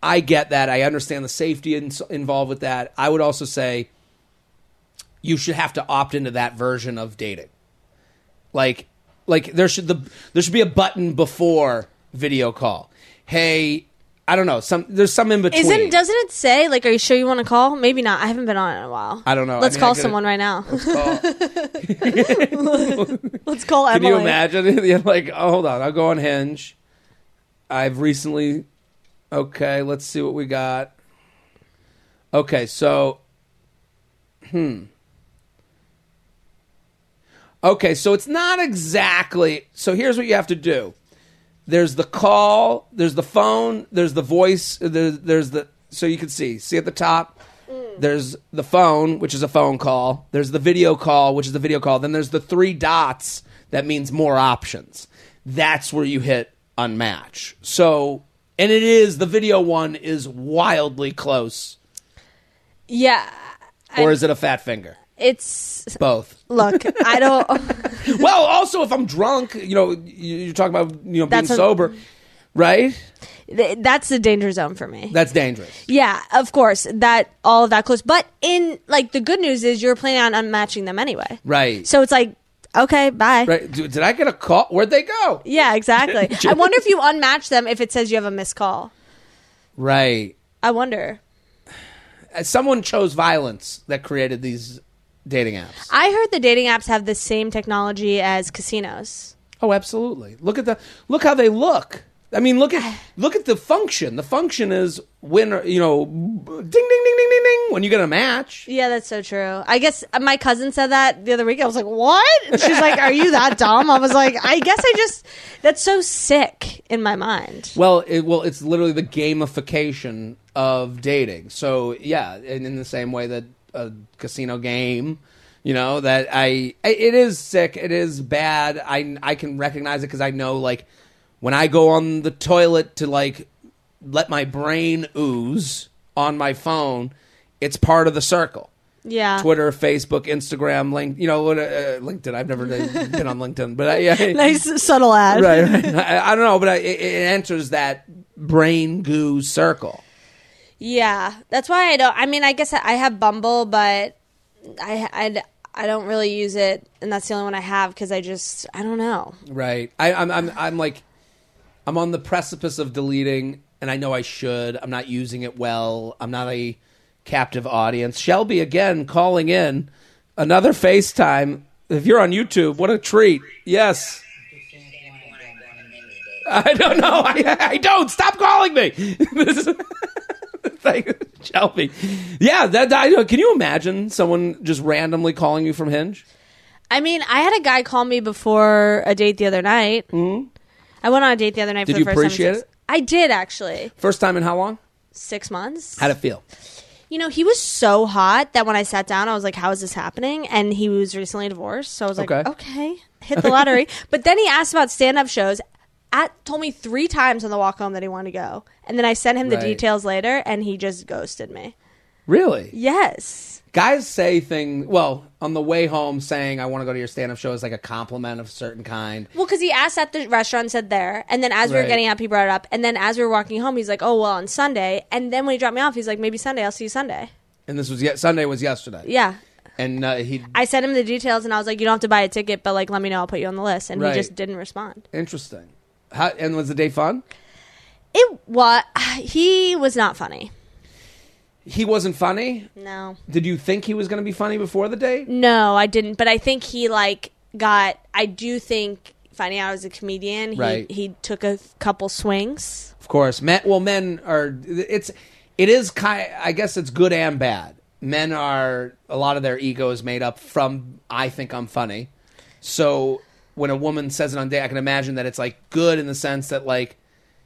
I get that. I understand the safety in, involved with that. I would also say you should have to opt into that version of dating. Like, like there should the there should be a button before video call. Hey, I don't know. Some there's some in between. Isn't doesn't it say like, are you sure you want to call? Maybe not. I haven't been on it in a while. I don't know. Let's I mean, call someone right now. Let's call. Let's call Emily. Can you imagine? You're like, oh, hold on, I'll go on Hinge. I've recently... Okay, let's see what we got. Okay, so... Hmm. Okay, so it's not exactly... So here's what you have to do. There's the call, there's the phone, there's the voice, there's, there's the... So you can see. See at the top? Mm. There's the phone, which is a phone call. There's the video call, which is the video call. Then there's the three dots. That means more options. That's where you hit... unmatch. So, and it is, the video one is wildly close. Yeah. Or I, is it a fat finger? It's... both. Look, I don't... Well, also, if I'm drunk, you know, you're talking about, you know, being that's sober, what, right? Th- that's the danger zone for me. That's dangerous. Yeah, of course. That, all of that close. But in, like, the good news is you're planning on unmatching them anyway. Right. So it's like, okay, bye. Right. Did I get a call? Where'd they go? Yeah, exactly. I wonder if you unmatch them if it says you have a missed call. Right. I wonder. Someone chose violence that created these dating apps. I heard the dating apps have the same technology as casinos. Oh, absolutely. Look at the look how they look. I mean, look at look at the function. The function is when, you know, ding, ding, ding, ding, ding, ding, when you get a match. Yeah, that's so true. I guess my cousin said that the other week. I was like, what? And she's like, are you that dumb? I was like, I guess I just, that's so sick in my mind. Well, it, well it's literally the gamification of dating. So yeah, and in the same way that a casino game, you know, that I, it is sick, it is bad. I, I can recognize it because I know, like, when I go on the toilet to, like, let my brain ooze on my phone, it's part of the circle. Yeah. Twitter, Facebook, Instagram, LinkedIn. You know, uh, LinkedIn. I've never been on LinkedIn, but I, yeah. Nice subtle ad. Right, right. I, I don't know, but I, it, it enters that brain goo circle. Yeah, that's why I don't. I mean, I guess I have Bumble, but I I'd, I don't really use it, and that's the only one I have because I just I don't know. Right. I, I'm I'm I'm like I'm on the precipice of deleting, and I know I should. I'm not using it well. I'm not a captive audience. Shelby again calling in, another FaceTime. If you're on YouTube, what a treat. Yes. I don't know. I, I don't. Stop calling me. Thank you, Shelby. Yeah, that I, can you imagine someone just randomly calling you from Hinge? I mean, I had a guy call me before a date the other night. Mm-hmm. I went on a date the other night for did the first time. Did you appreciate it? I did, actually. First time in how long? Six months. How'd it feel? You know, he was so hot that when I sat down, I was like, how is this happening? And he was recently divorced. So I was like, okay, okay, hit the lottery. But then he asked about stand-up shows. At, told me three times on the walk home that he wanted to go. And then I sent him right. the details later, and he just ghosted me. Really? Yes. Guys say things, well, on the way home, saying, I want to go to your stand-up show is like a compliment of a certain kind. Well, because he asked at the restaurant, said there. And then as we right. were getting up, he brought it up. And then as we were walking home, he's like, oh, well, on Sunday. And then when he dropped me off, he's like, maybe Sunday. I'll see you Sunday. And this was, yet Sunday was yesterday. Yeah. And uh, he... I sent him the details, and I was like, you don't have to buy a ticket, but like, let me know. I'll put you on the list. And right. he just didn't respond. Interesting. How, and was the day fun? It was. He was not funny. He wasn't funny? No. Did you think he was going to be funny before the date? No, I didn't. But I think he, like, got... I do think, finding out I was a comedian, right. he, he took a couple swings. Of course. Men, well, men are... It's, it is kind of, I guess it's good and bad. Men are... A lot of their ego is made up from, I think I'm funny. So when a woman says it on date, I can imagine that it's, like, good in the sense that, like,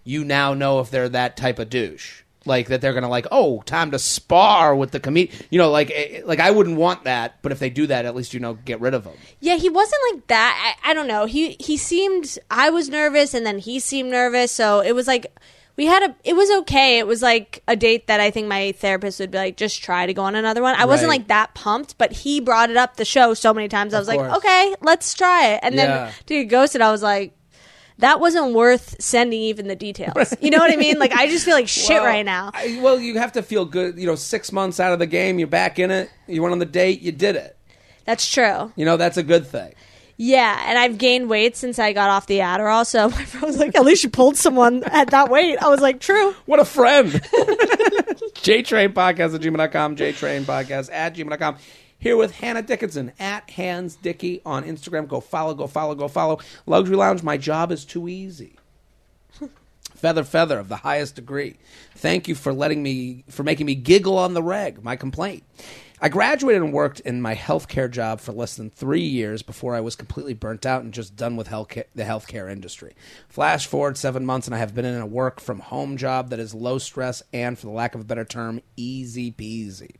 you now know if they're that type of douche. Like, that they're going to, like, oh, time to spar with the comedian. You know, like, it, like I wouldn't want that, but if they do that, at least, you know, get rid of them. Yeah, he wasn't like that. I, I don't know. He he seemed, I was nervous, and then he seemed nervous, so it was like, we had a, it was okay. It was like a date that I think my therapist would be like, just try to go on another one. I right. wasn't like that pumped, but he brought it up the show so many times. I was like, okay, let's try it. And yeah. then to get ghosted, I was like, that wasn't worth sending even the details. You know what I mean? Like, I just feel like shit well, right now. I, well, you have to feel good. You know, six months out of the game, you're back in it. You went on the date. You did it. That's true. You know, that's a good thing. Yeah, and I've gained weight since I got off the Adderall. So my friend was like, at least you pulled someone at that weight. I was like, true. What a friend. J Train Podcast at gmail dot com. J Train Podcast at gmail dot com. Here with Hannah Dickinson, at Hans Dickey on Instagram. Go follow, go follow, go follow. Luxury Lounge, my job is too easy. Feather, feather of the highest degree. Thank you for letting me, for making me giggle on the reg, my complaint. I graduated and worked in my healthcare job for less than three years before I was completely burnt out and just done with healthcare, the healthcare industry. Flash forward seven months and I have been in a work from home job that is low stress and, for the lack of a better term, easy peasy.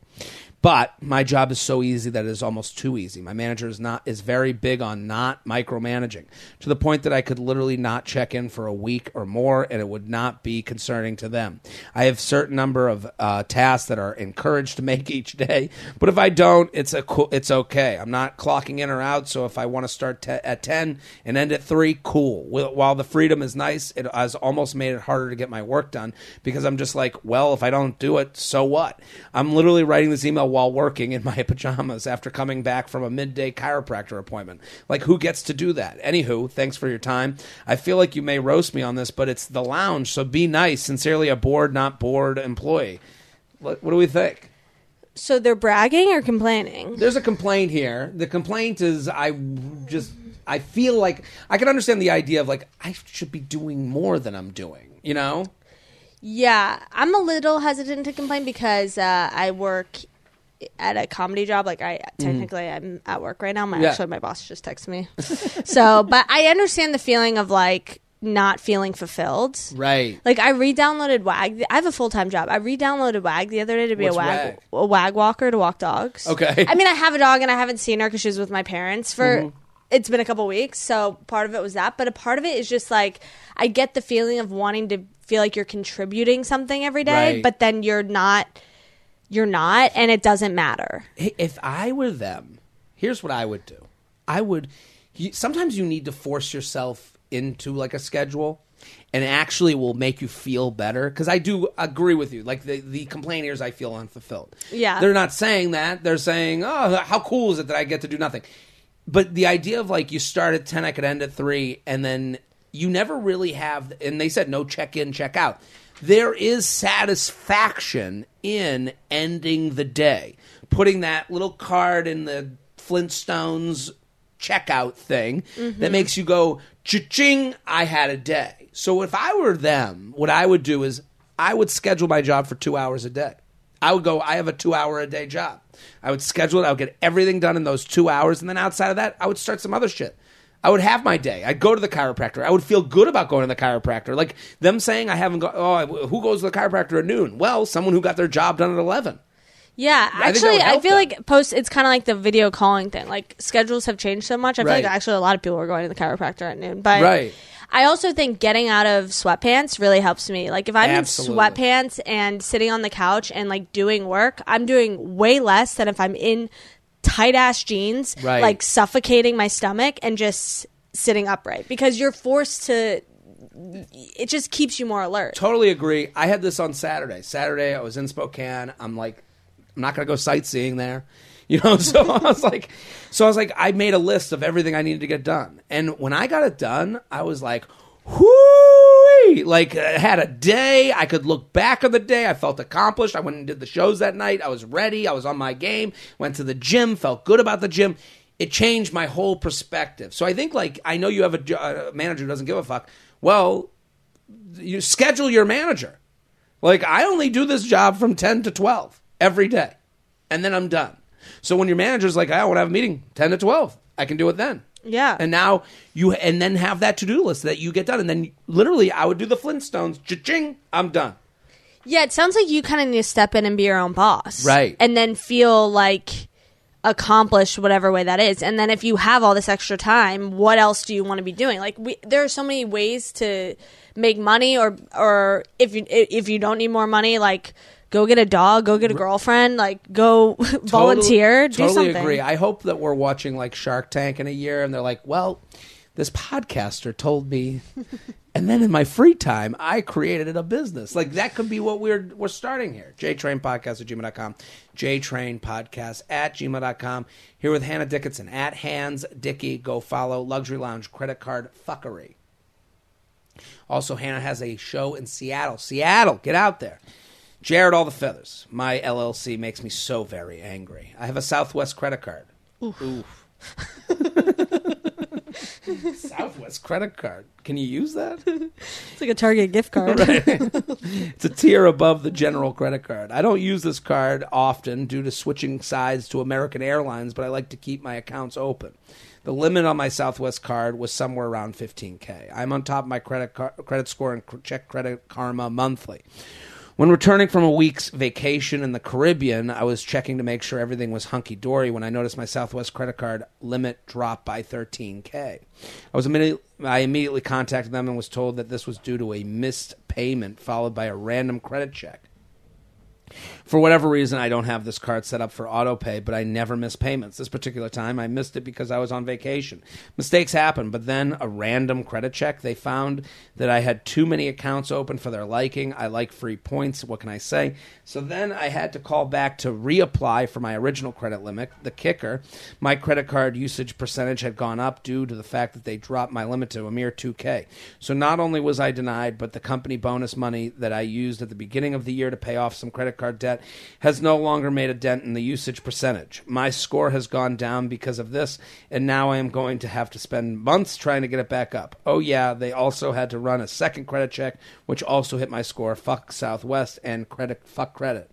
But my job is so easy that it is almost too easy. My manager is not is very big on not micromanaging, to the point that I could literally not check in for a week or more, and it would not be concerning to them. I have a certain number of uh, tasks that are encouraged to make each day, but if I don't, it's a co- it's okay. I'm not clocking in or out, so if I want to start te- at ten and end at three, cool. While the freedom is nice, it has almost made it harder to get my work done because I'm just like, well, if I don't do it, so what? I'm literally writing this email while working in my pajamas after coming back from a midday chiropractor appointment. Like, who gets to do that? Anywho, thanks for your time. I feel like you may roast me on this, but it's the lounge, so be nice. Sincerely, a bored, not bored employee. What, what do we think? So they're bragging or complaining? There's a complaint here. The complaint is I just, I feel like, I can understand the idea of like, I should be doing more than I'm doing, you know? Yeah, I'm a little hesitant to complain because uh, I work at a comedy job. Like, I technically mm. I'm at work right now. My yeah. actually my boss just texted me. So, but I understand the feeling of like, not feeling fulfilled. Right. Like, I re-downloaded Wag. I have a full-time job. I re-downloaded Wag the other day to be a wag, wag a wag walker to walk dogs. Okay. I mean, I have a dog and I haven't seen her because she was with my parents for... Mm-hmm. It's been a couple weeks, so part of it was that. But a part of it is just, like, I get the feeling of wanting to feel like you're contributing something every day, right. but then you're not, you're not, and it doesn't matter. If I were them, here's what I would do. I would – sometimes you need to force yourself into, like, a schedule, and it actually will make you feel better. Because I do agree with you. Like, the, the complainers, I feel unfulfilled. Yeah. They're not saying that. They're saying, oh, how cool is it that I get to do nothing? But the idea of, like, you start at ten, I could end at three, and then you never really have, and they said no check-in, check-out. There is satisfaction in ending the day, putting that little card in the Flintstones checkout thing mm-hmm. that makes you go, cha-ching, I had a day. So if I were them, what I would do is I would schedule my job for two hours a day. I would go, I have a two-hour-a-day job. I would schedule it. I would get everything done in those two hours. And then outside of that, I would start some other shit. I would have my day. I'd go to the chiropractor. I would feel good about going to the chiropractor. Like them saying I haven't gone, oh, who goes to the chiropractor at noon? Well, someone who got their job done at eleven. Yeah, actually, I, I feel them. like post. It's kind of like the video calling thing. Like, schedules have changed so much. I feel right. like actually a lot of people are going to the chiropractor at noon. But right. I also think getting out of sweatpants really helps me. Like, if I'm Absolutely. in sweatpants and sitting on the couch and, like, doing work, I'm doing way less than if I'm in tight-ass jeans, right. like, suffocating my stomach and just sitting upright. Because you're forced to... It just keeps you more alert. Totally agree. I had this on Saturday. Saturday, I was in Spokane. I'm like... I'm not going to go sightseeing there, you know? So I was like, so I was like, I made a list of everything I needed to get done. And when I got it done, I was like, whoo, like I had a day. I could look back on the day. I felt accomplished. I went and did the shows that night. I was ready. I was on my game, went to the gym, felt good about the gym. It changed my whole perspective. So I think, like, I know you have a, a manager who doesn't give a fuck. Well, you schedule your manager. Like, I only do this job from ten to twelve. Every day. And then I'm done. So when your manager's like, I want to have a meeting ten to twelve, I can do it then. Yeah. And now you, and then have that to-do list that you get done. And then literally I would do the Flintstones, cha-ching, I'm done. Yeah. It sounds like you kind of need to step in and be your own boss. Right. And then feel like accomplished, whatever way that is. And then if you have all this extra time, what else do you want to be doing? Like, we, there are so many ways to make money, or, or if you, if you don't need more money, like, go get a dog, go get a girlfriend, like, go totally, volunteer, do totally something. Totally agree. I hope that we're watching, like, Shark Tank in a year, and they're like, well, this podcaster told me, and then in my free time, I created a business. Like, that could be what we're we're starting here. J Train Podcast at gmail dot com. J Train Podcast at gmail dot com. Here with Hannah Dickinson, at Hands Dicky. Go follow Luxury Lounge Credit Card Fuckery. Also, Hannah has a show in Seattle. Seattle, get out there. Jared, all the feathers. My L L C makes me so very angry. I have a Southwest credit card. Oof. Oof. Southwest credit card. Can you use that? It's like a Target gift card. Right. It's a tier above the general credit card. I don't use this card often due to switching sides to American Airlines, but I like to keep my accounts open. The limit on my Southwest card was somewhere around fifteen K. I'm on top of my credit car- credit score and check Credit Karma monthly. When returning from a week's vacation in the Caribbean, I was checking to make sure everything was hunky-dory when I noticed my Southwest credit card limit dropped by thirteen K. I was immediately, I immediately contacted them and was told that this was due to a missed payment followed by a random credit check. For whatever reason, I don't have this card set up for auto pay, but I never miss payments. This particular time, I missed it because I was on vacation. Mistakes happen, but then a random credit check. They found that I had too many accounts open for their liking. I like free points. What can I say? So then I had to call back to reapply for my original credit limit. The kicker, my credit card usage percentage had gone up due to the fact that they dropped my limit to a mere two K. So not only was I denied, but the company bonus money that I used at the beginning of the year to pay off some credit card debt has no longer made a dent in the usage percentage. My score has gone down because of this, and now I am going to have to spend months trying to get it back up. Oh yeah, they also had to run a second credit check, which also hit my score. Fuck Southwest and credit, fuck credit.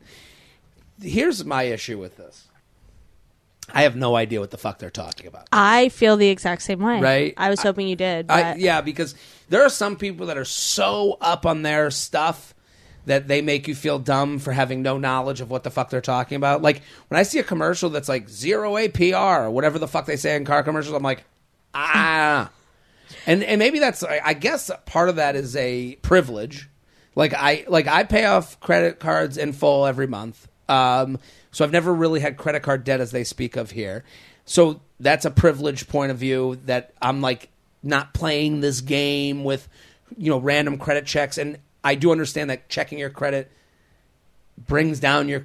Here's my issue with this. I have no idea what the fuck they're talking about. I feel the exact same way. Right? I was hoping I, you did. But... I, yeah, because there are some people that are so up on their stuff that they make you feel dumb for having no knowledge of what the fuck they're talking about. Like, when I see a commercial that's like zero A P R or whatever the fuck they say in car commercials, I'm like, ah. and and maybe that's, I guess part of that is a privilege. Like, I like I pay off credit cards in full every month. Um, so I've never really had credit card debt as they speak of here. So that's a privileged point of view that I'm like not playing this game with, you know, random credit checks. And I do understand that checking your credit brings down your,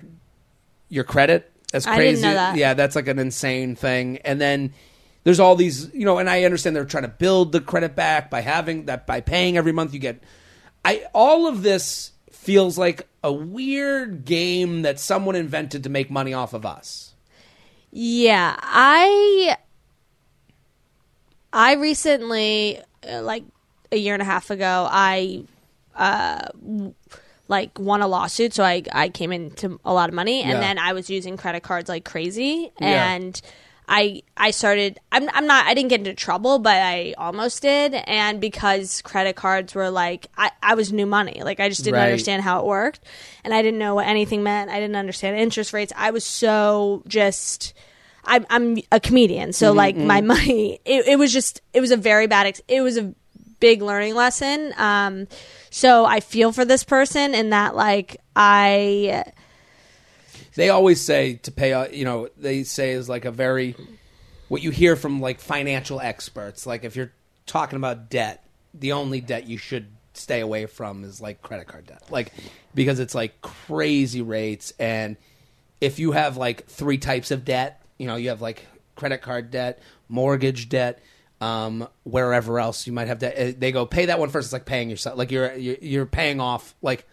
your credit. That's crazy. I didn't know that. Yeah. That's like an insane thing. And then there's all these, you know, and I understand they're trying to build the credit back by having that, by paying every month you get, I, all of this feels like a weird game that someone invented to make money off of us. Yeah, I I recently, like a year and a half ago, I uh, like won a lawsuit, so I I came into a lot of money, and yeah. then I was using credit cards like crazy, and yeah. I I started. I'm I'm not. I didn't get into trouble, but I almost did. And because credit cards were like, I, I was new money. Like I just didn't right. understand how it worked, and I didn't know what anything meant. I didn't understand interest rates. I was so just. I'm I'm a comedian, so mm-hmm. like my money. It, it was just. It was a very bad. Ex- it was a big learning lesson. Um, so I feel for this person in that like I. They always say to pay, you know, they say is like a very, what you hear from like financial experts, like if you're talking about debt, the only debt you should stay away from is like credit card debt. Like, because it's like crazy rates. And if you have like three types of debt, you know, you have like credit card debt, mortgage debt, um, wherever else you might have debt. They go pay that one first. It's like paying yourself, like you're, you're paying off like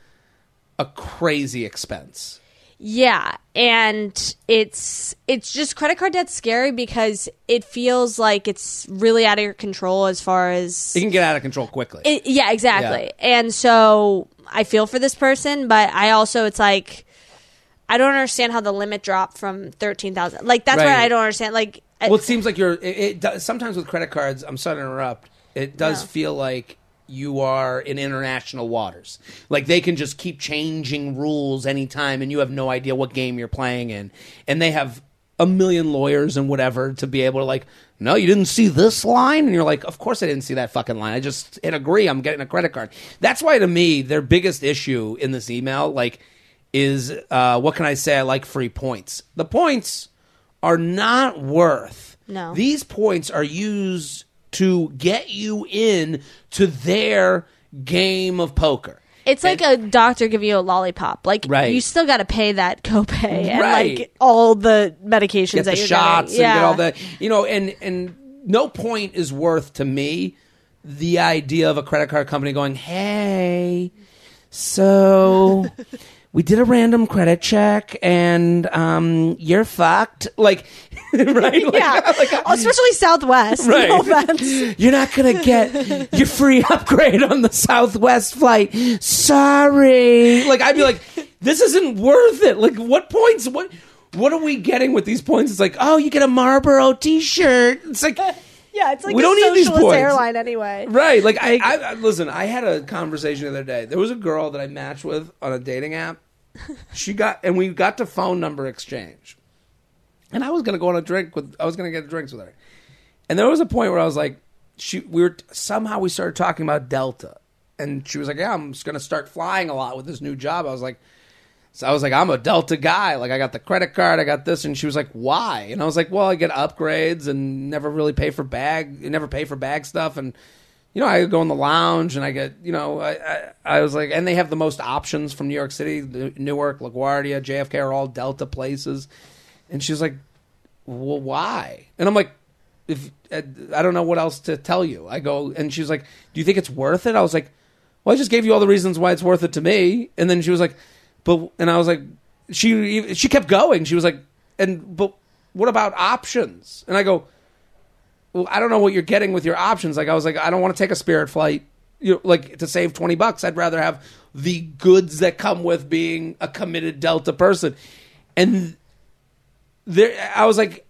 a crazy expense. Yeah, and it's it's just credit card debt's scary because it feels like it's really out of your control as far as... It can get out of control quickly. It, yeah, exactly. Yeah. And so I feel for this person, but I also, it's like, I don't understand how the limit dropped from thirteen thousand dollars. Like, that's right. what I don't understand. Like, Well, it, it seems like you're... It, it does, sometimes with credit cards, I'm sorry to interrupt, it does no. feel like... you are in international waters. Like they can just keep changing rules anytime and you have no idea what game you're playing in. And they have a million lawyers and whatever to be able to like, no, you didn't see this line? And you're like, of course I didn't see that fucking line. I just hit agree. I'm getting a credit card. That's why to me, their biggest issue in this email like is, uh, what can I say? I like free points. The points are not worth. No. These points are used... to get you in to their game of poker. It's like and, a doctor give you a lollipop. Like, right. you still got to pay that copay and, right. like, all the medications get that the you're shots getting. And yeah. get all that. You know, and, and no point is worth, to me, the idea of a credit card company going, hey, so... we did a random credit check, and um, you're fucked. Like, right? Like, yeah. Like, uh, especially Southwest. Right. No offense. You're not going to get your free upgrade on the Southwest flight. Sorry. Like, I'd be like, this isn't worth it. Like, what points? What What are we getting with these points? It's like, oh, you get a Marlboro T-shirt. It's like... Yeah, it's like we a don't socialist need these airline anyway. Right. Like, I, I, I listen, I had a conversation the other day. There was a girl that I matched with on a dating app. She got, and we got to phone number exchange. And I was going to go on a drink with, I was going to get drinks with her. And there was a point where I was like, she, we were, somehow we started talking about Delta. And she was like, yeah, I'm just going to start flying a lot with this new job. I was like, so I was like, I'm a Delta guy. Like, I got the credit card. I got this. And she was like, why? And I was like, well, I get upgrades and never really pay for bag, never pay for bag stuff. And, you know, I go in the lounge and I get, you know, I, I, I was like, and they have the most options from New York City, Newark, LaGuardia, J F K are all Delta places. And she was like, well, why? And I'm like, if I don't know what else to tell you. I go, and she's like, do you think it's worth it? I was like, well, I just gave you all the reasons why it's worth it to me. And then she was like, But and I was like, she she kept going. She was like, and but what about options? And I go, well, I don't know what you're getting with your options. Like I was like, I don't want to take a Spirit flight, you know, like to save twenty bucks. I'd rather have the goods that come with being a committed Delta person. And there, I was like,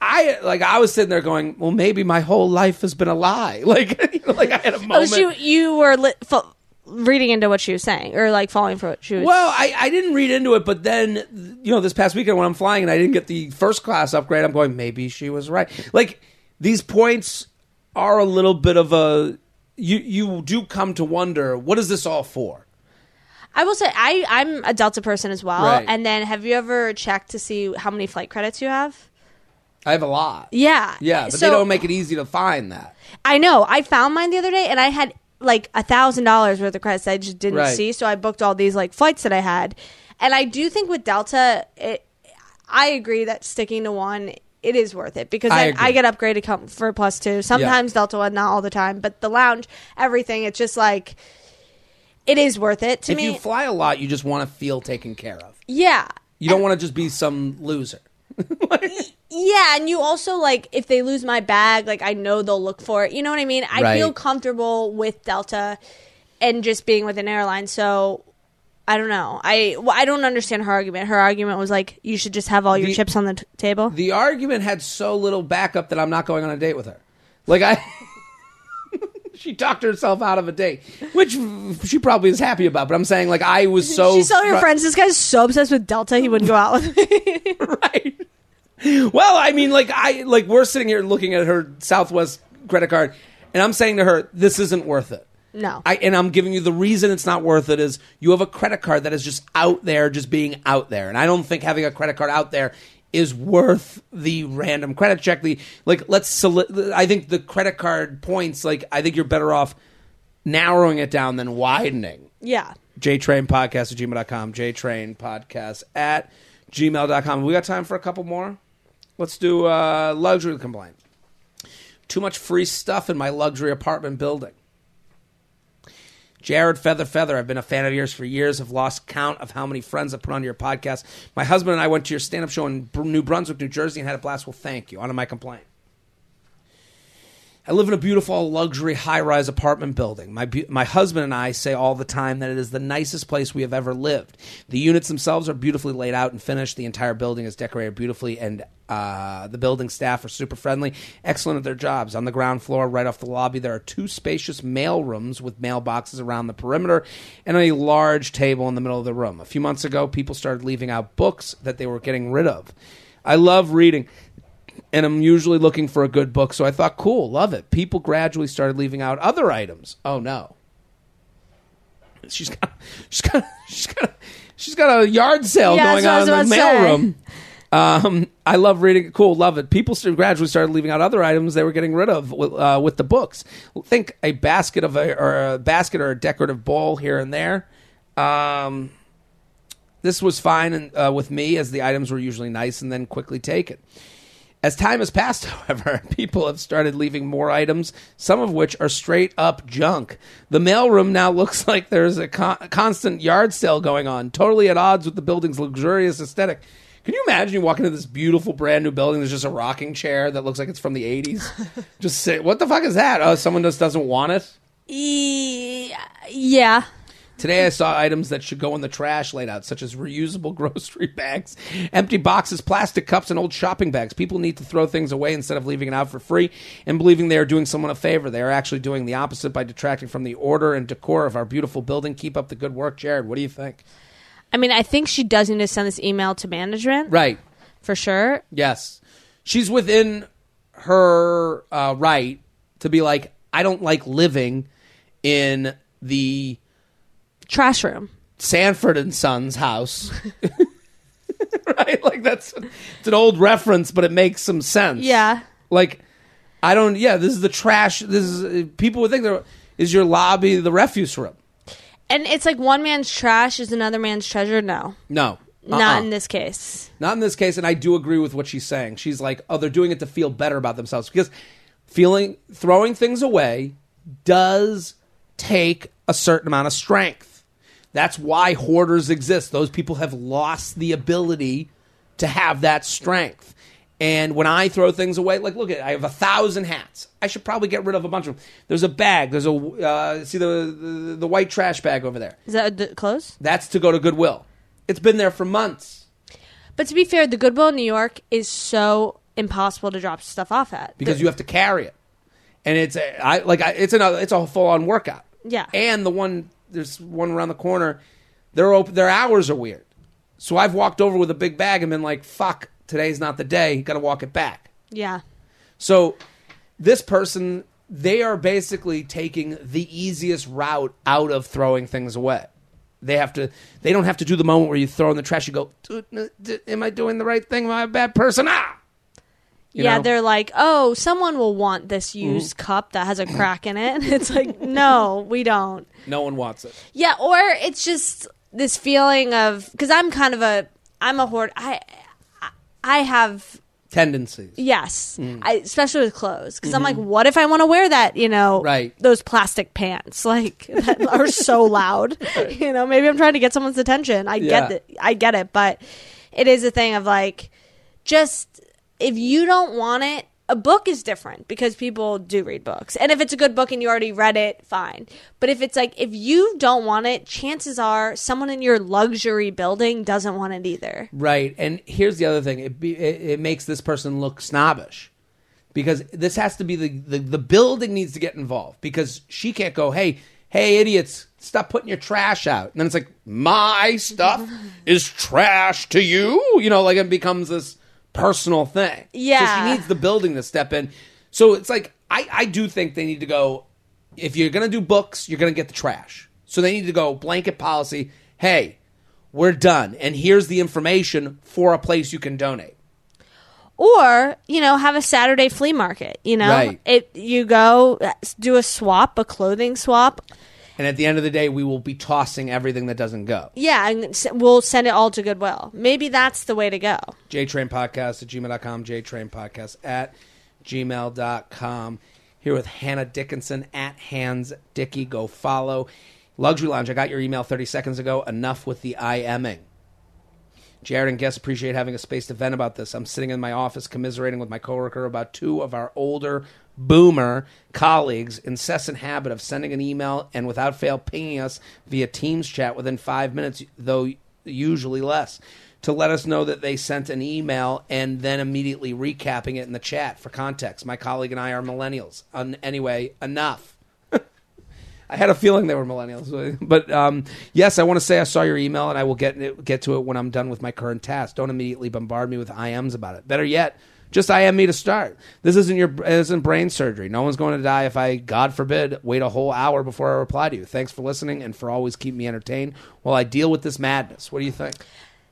I like I was sitting there going, well, maybe my whole life has been a lie. Like, like I had a moment. Oh, you you were li- fo- reading into what she was saying, or like falling for what she was. Well, I, I didn't read into it, but then you know, this past weekend when I'm flying and I didn't get the first class upgrade, I'm going, maybe she was right. Like these points are a little bit of a you you do come to wonder, what is this all for? I will say I I'm a Delta person as well, right. And then have you ever checked to see how many flight credits you have? I have a lot. Yeah. Yeah, but so, they don't make it easy to find that. I know. I found mine the other day, and I had like one thousand dollars worth of credits I just didn't right. see, so I booked all these like flights that I had. And I do think with Delta, it, I agree that sticking to one, it is worth it. Because I, I, I get upgraded for plus two. Sometimes yeah. Delta one, not all the time. But the lounge, everything, it's just like, it is worth it to if me. If you fly a lot, you just want to feel taken care of. Yeah. You don't and- want to just be some loser. Yeah, and you also like if they lose my bag, like I know they'll look for it. You know what I mean? I right. feel comfortable with Delta and just being with an airline. So I don't know. I well, I don't understand her argument. Her argument was like you should just have all your the, chips on the t- table. The argument had so little backup that I'm not going on a date with her. Like I, she talked herself out of a date, which she probably is happy about. But I'm saying like I was so. She's telling fr- her friends, this guy's so obsessed with Delta, he wouldn't go out with me. Right. Well, I mean, like I like we're sitting here looking at her Southwest credit card, and I'm saying to her, "This isn't worth it." No, I, and I'm giving you the reason it's not worth it is you have a credit card that is just out there, just being out there, and I don't think having a credit card out there is worth the random credit check. The like, let's. Soli- I think the credit card points. Like, I think you're better off narrowing it down than widening. Yeah. J Train Podcast at gmail dot com. J Train Podcast at gmail dot com. We got time for a couple more. Let's do a uh, luxury complaint. Too much free stuff in my luxury apartment building. Jared Feather Feather, I've been a fan of yours for years. I've lost count of how many friends I've put onto your podcast. My husband and I went to your stand-up show in New Brunswick, New Jersey, and had a blast. Well, thank you. On to my complaint. I live in a beautiful luxury high-rise apartment building. My bu- my husband and I say all the time that it is the nicest place we have ever lived. The units themselves are beautifully laid out and finished. The entire building is decorated beautifully, and uh, the building staff are super friendly, excellent at their jobs. On the ground floor, right off the lobby, there are two spacious mail rooms with mailboxes around the perimeter and a large table in the middle of the room. A few months ago, people started leaving out books that they were getting rid of. I love reading. And I'm usually looking for a good book, so I thought, cool, love it. People gradually started leaving out other items. Oh, no. She's got, she's got, she's got, she's got a yard sale yeah, going on in the mailroom. Um, I love reading. Cool, love it. People gradually started leaving out other items they were getting rid of with, uh, with the books. Think a basket of a, or a basket or a decorative bowl here and there. Um, this was fine and, uh, with me, as the items were usually nice and then quickly taken. As time has passed, however, people have started leaving more items, some of which are straight up junk. The mailroom now looks like there's a con- constant yard sale going on, totally at odds with the building's luxurious aesthetic. Can you imagine you walk into this beautiful brand new building, there's just a rocking chair that looks like it's from the eighties? Just say, what the fuck is that? Oh, someone just doesn't want it? E- yeah. Today I saw items that should go in the trash laid out, such as reusable grocery bags, empty boxes, plastic cups, and old shopping bags. People need to throw things away instead of leaving it out for free and believing they are doing someone a favor. They are actually doing the opposite by detracting from the order and decor of our beautiful building. Keep up the good work, Jared. What do you think? I mean, I think she does need to send this email to management. Right. For sure. Yes. She's within her uh, right to be like, I don't like living in the trash room. Sanford and Son's house. Right? Like that's it's an old reference, but it makes some sense. Yeah. Like I don't yeah, this is the trash. This is people would think there is your lobby the refuse room. And it's like one man's trash is another man's treasure. No. No. Uh-uh. Not in this case. Not in this case, and I do agree with what she's saying. She's like, "Oh, they're doing it to feel better about themselves because feeling throwing things away does take a certain amount of strength." That's why hoarders exist. Those people have lost the ability to have that strength. And when I throw things away, like, look at it, I have a thousand hats. I should probably get rid of a bunch of them. There's a bag. There's a, uh, see the, the the white trash bag over there. Is that the clothes? That's to go to Goodwill. It's been there for months. But to be fair, the Goodwill in New York is so, impossible to drop stuff off at. Because They're, you have to carry it. And it's a, I like I, it's another it's a full-on workout. Yeah. And the one there's one around the corner, their open, their hours are weird. So I've walked over with a big bag and been like, fuck, today's not the day. Got to walk it back. Yeah. So this person, they are basically taking the easiest route out of throwing things away. They have to. They don't have to do the moment where you throw in the trash. You go, am I doing the right thing? Am I a bad person? Ah. You yeah, know? They're like, oh, someone will want this used mm-hmm. cup that has a crack in it. It's like, no, we don't. No one wants it. Yeah, or it's just this feeling of, because I'm kind of a, I'm a hoarder. I, I have tendencies. Yes, mm. I, especially with clothes, because mm-hmm. I'm like, what if I want to wear that? You know, right? Those plastic pants, like that are so loud. Right. You know, maybe I'm trying to get someone's attention. I yeah. get it. I get it, but it is a thing of like, just. If you don't want it, a book is different because people do read books. And if it's a good book and you already read it, fine. But if it's like, if you don't want it, chances are someone in your luxury building doesn't want it either. Right. And here's the other thing. It be, it, it makes this person look snobbish because this has to be the, the, the building needs to get involved because she can't go, hey, hey, idiots, stop putting your trash out. And then it's like, my stuff is trash to you. You know, like it becomes this personal thing. Yeah. So she needs the building to step in. So it's like, I, I do think they need to go, if you're going to do books, you're going to get the trash. So they need to go blanket policy. Hey, we're done. And here's the information for a place you can donate. Or, you know, have a Saturday flea market. You know, right. It, you go do a swap, a clothing swap. And at the end of the day, we will be tossing everything that doesn't go. Yeah, and we'll send it all to Goodwill. Maybe that's the way to go. J Train Podcast at gmail dot com, J Train Podcast at gmail dot com. Here with Hannah Dickinson at Hands Dicky. Go follow. Luxury Lounge, I got your email thirty seconds ago. Enough with the I M ing. Jared and guests appreciate having a space to vent about this. I'm sitting in my office commiserating with my coworker about two of our older boomer colleagues' incessant habit of sending an email and without fail pinging us via Teams chat within five minutes, though usually less, to let us know that they sent an email and then immediately recapping it in the chat for context. My colleague and I are millennials. Um, anyway, enough. I had a feeling they were millennials. But um, yes, I want to say I saw your email and I will get get to it when I'm done with my current task. Don't immediately bombard me with I Ms about it. Better yet, just I M me to start. This isn't your isn't brain surgery. No one's going to die if I, God forbid, wait a whole hour before I reply to you. Thanks for listening and for always keeping me entertained while I deal with this madness. What do you think?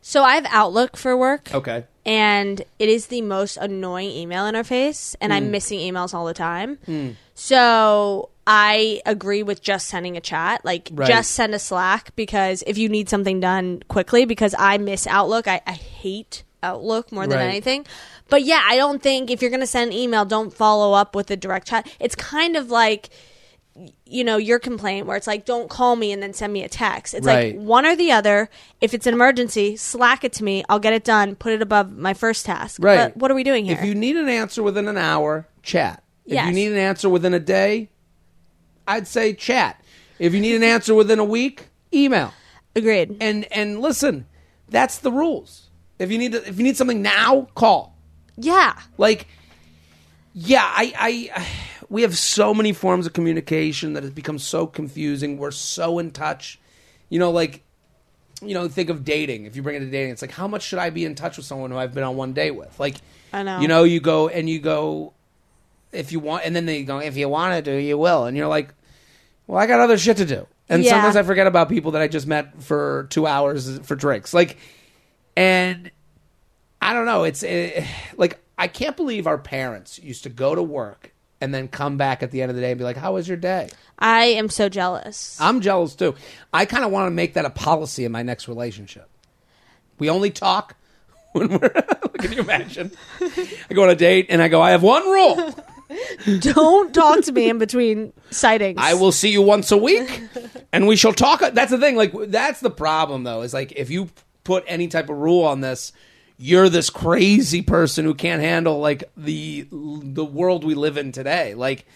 So I have Outlook for work. Okay. And it is the most annoying email interface, and mm. I'm missing emails all the time. Mm. So I agree with just sending a chat. Like, right. Just send a Slack, because if you need something done quickly, because I miss Outlook. I, I hate Outlook more than right. anything. But yeah, I don't think if you're going to send an email, don't follow up with a direct chat. It's kind of like, you know, your complaint where it's like, don't call me and then send me a text. It's right. like one or the other. If it's an emergency, Slack it to me. I'll get it done. Put it above my first task. Right. But what are we doing here? If you need an answer within an hour, chat. If yes. you need an answer within a day, I'd say chat. If you need an answer within a week, email. Agreed. And and listen, that's the rules. If you need to, if you need something now, call. Yeah. Like, yeah, I, I, we have so many forms of communication that has become so confusing. We're so in touch. You know, like, you know, think of dating. If you bring it to dating, it's like, how much should I be in touch with someone who I've been on one date with? Like, I know. You know, you go and you go, if you want, and then they go, if you want to do, you will. And you're like, well, I got other shit to do. And yeah. sometimes I forget about people that I just met for two hours for drinks. Like, and I don't know. It's it, like, I can't believe our parents used to go to work and then come back at the end of the day and be like, how was your day? I am so jealous. I'm jealous too. I kind of want to make that a policy in my next relationship. We only talk when we're, can you imagine? I go on a date and I go, I have one rule. Don't talk to me in between sightings. I will see you once a week and we shall talk. That's the thing. Like, that's the problem though, is like, if you put any type of rule on this, you're this crazy person who can't handle like the the world we live in today. Like,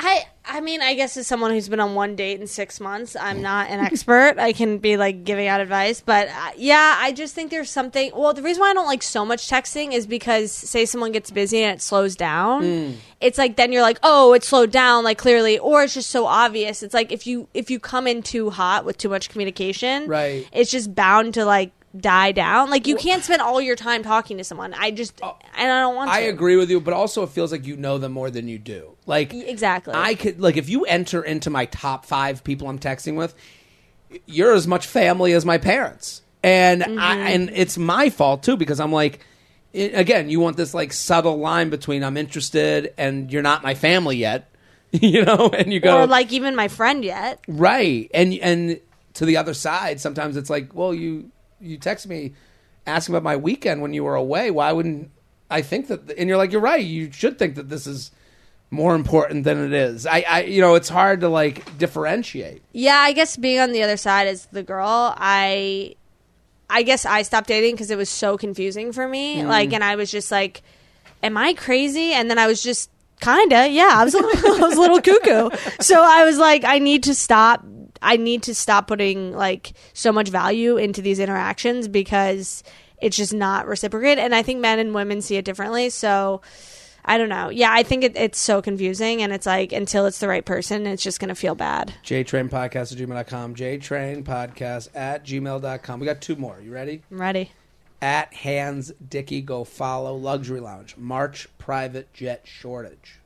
I I mean, I guess as someone who's been on one date in six months, I'm not an expert. I can be like giving out advice. But uh, yeah, I just think there's something. Well, the reason why I don't like so much texting is because say someone gets busy and it slows down. Mm. It's like then you're like, oh, it slowed down, like clearly. Or it's just so obvious. It's like if you if you come in too hot with too much communication, right, it's just bound to like die down. Like you can't spend all your time talking to someone. I just uh, and I don't want to. I agree with you, but also it feels like you know them more than you do. Like exactly. I could like if you enter into my top five people I'm texting with, you're as much family as my parents. And mm-hmm. I, and it's my fault too because I'm like it, again, you want this like subtle line between I'm interested and you're not my family yet, you know, and you go or like even my friend yet. Right. And and to the other side, sometimes it's like, well, you You text me asking about my weekend when you were away. Why wouldn't I think that? And you're like, you're right. You should think that this is more important than it is. I, I, you know, it's hard to like differentiate. Yeah, I guess being on the other side as the girl, I, I guess I stopped dating because it was so confusing for me. Mm. Like, and I was just like, am I crazy? And then I was just kind of, yeah, I was, a little, I was a little cuckoo. So I was like, I need to stop. I need to stop putting like so much value into these interactions because it's just not reciprocated. And I think men and women see it differently. So I don't know. Yeah, I think it, it's so confusing. And it's like until it's the right person, it's just going to feel bad. J train podcast at gmail dot com. J train podcast at gmail dot com. We got two more. You ready? I'm ready. At Hands Dicky, go follow Luxury Lounge. March private jet shortage.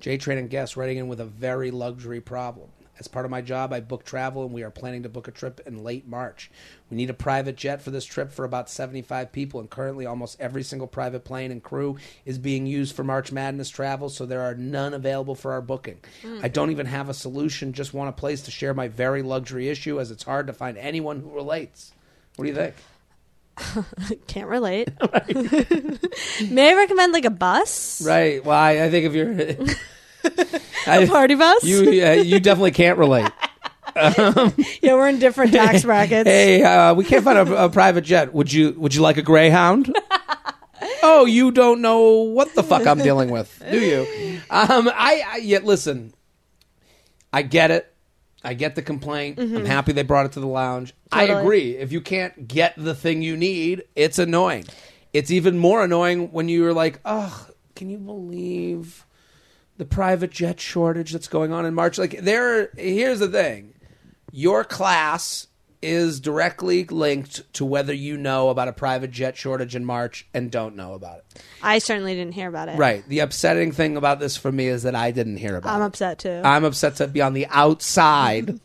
J Train and guests writing in with a very luxury problem. As part of my job, I book travel, and we are planning to book a trip in late March. We need a private jet for this trip for about seventy-five people, and currently almost every single private plane and crew is being used for March Madness travel, so there are none available for our booking. Mm. I don't even have a solution, just want a place to share my very luxury issue, as it's hard to find anyone who relates. What do you think? Can't relate. May I recommend, like, a bus? Right. Well, I, I think if you're... A party bus? I, you uh, you definitely can't relate. Um, yeah, we're in different tax brackets. Hey, uh, we can't find a, a private jet. Would you Would you like a Greyhound? Oh, you don't know what the fuck I'm dealing with, do you? Um, I, I yeah, listen. I get it. I get the complaint. Mm-hmm. I'm happy they brought it to the lounge. Totally. I agree. If you can't get the thing you need, it's annoying. It's even more annoying when you're like, oh, can you believe the private jet shortage that's going on in March? Like, there, here's the thing. Your class is directly linked to whether you know about a private jet shortage in March and don't know about it. I certainly didn't hear about it. Right. The upsetting thing about this for me is that I didn't hear about it. I'm upset too. I'm upset to be on the outside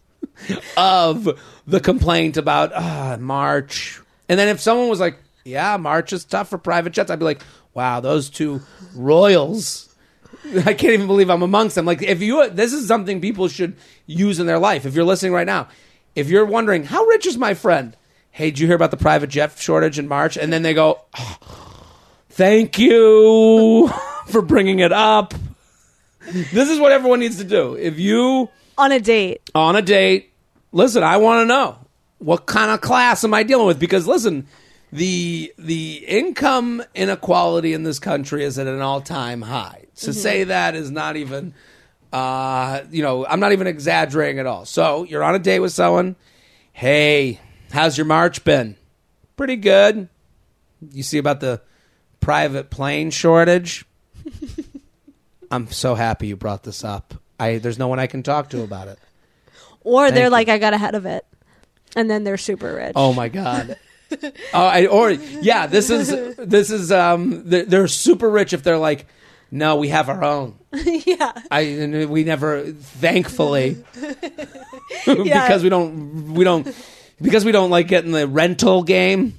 of the complaint about uh, March. And then if someone was like, yeah, March is tough for private jets, I'd be like, wow, those two royals. I can't even believe I'm amongst them. Like, if you, this is something people should use in their life. If you're listening right now, if you're wondering, how rich is my friend? Hey, did you hear about the private jet shortage in March? And then they go, oh, thank you for bringing it up. This is what everyone needs to do. If you... On a date. On a date. Listen, I want to know, what kind of class am I dealing with? Because, listen... The the income inequality in this country is at an all-time high. To mm-hmm. say that is not even, uh, you know, I'm not even exaggerating at all. So you're on a date with someone. Hey, how's your March been? Pretty good. You see about the private plane shortage? I'm so happy you brought this up. I There's no one I can talk to about it. Or Thank they're you. Like, I got ahead of it. And then they're super rich. Oh, my God. Oh, I, or yeah, this is this is um, they're, they're super rich if they're like, no, we have our own. Yeah, I we never, thankfully, yeah. because we don't we don't because we don't like getting the rental game.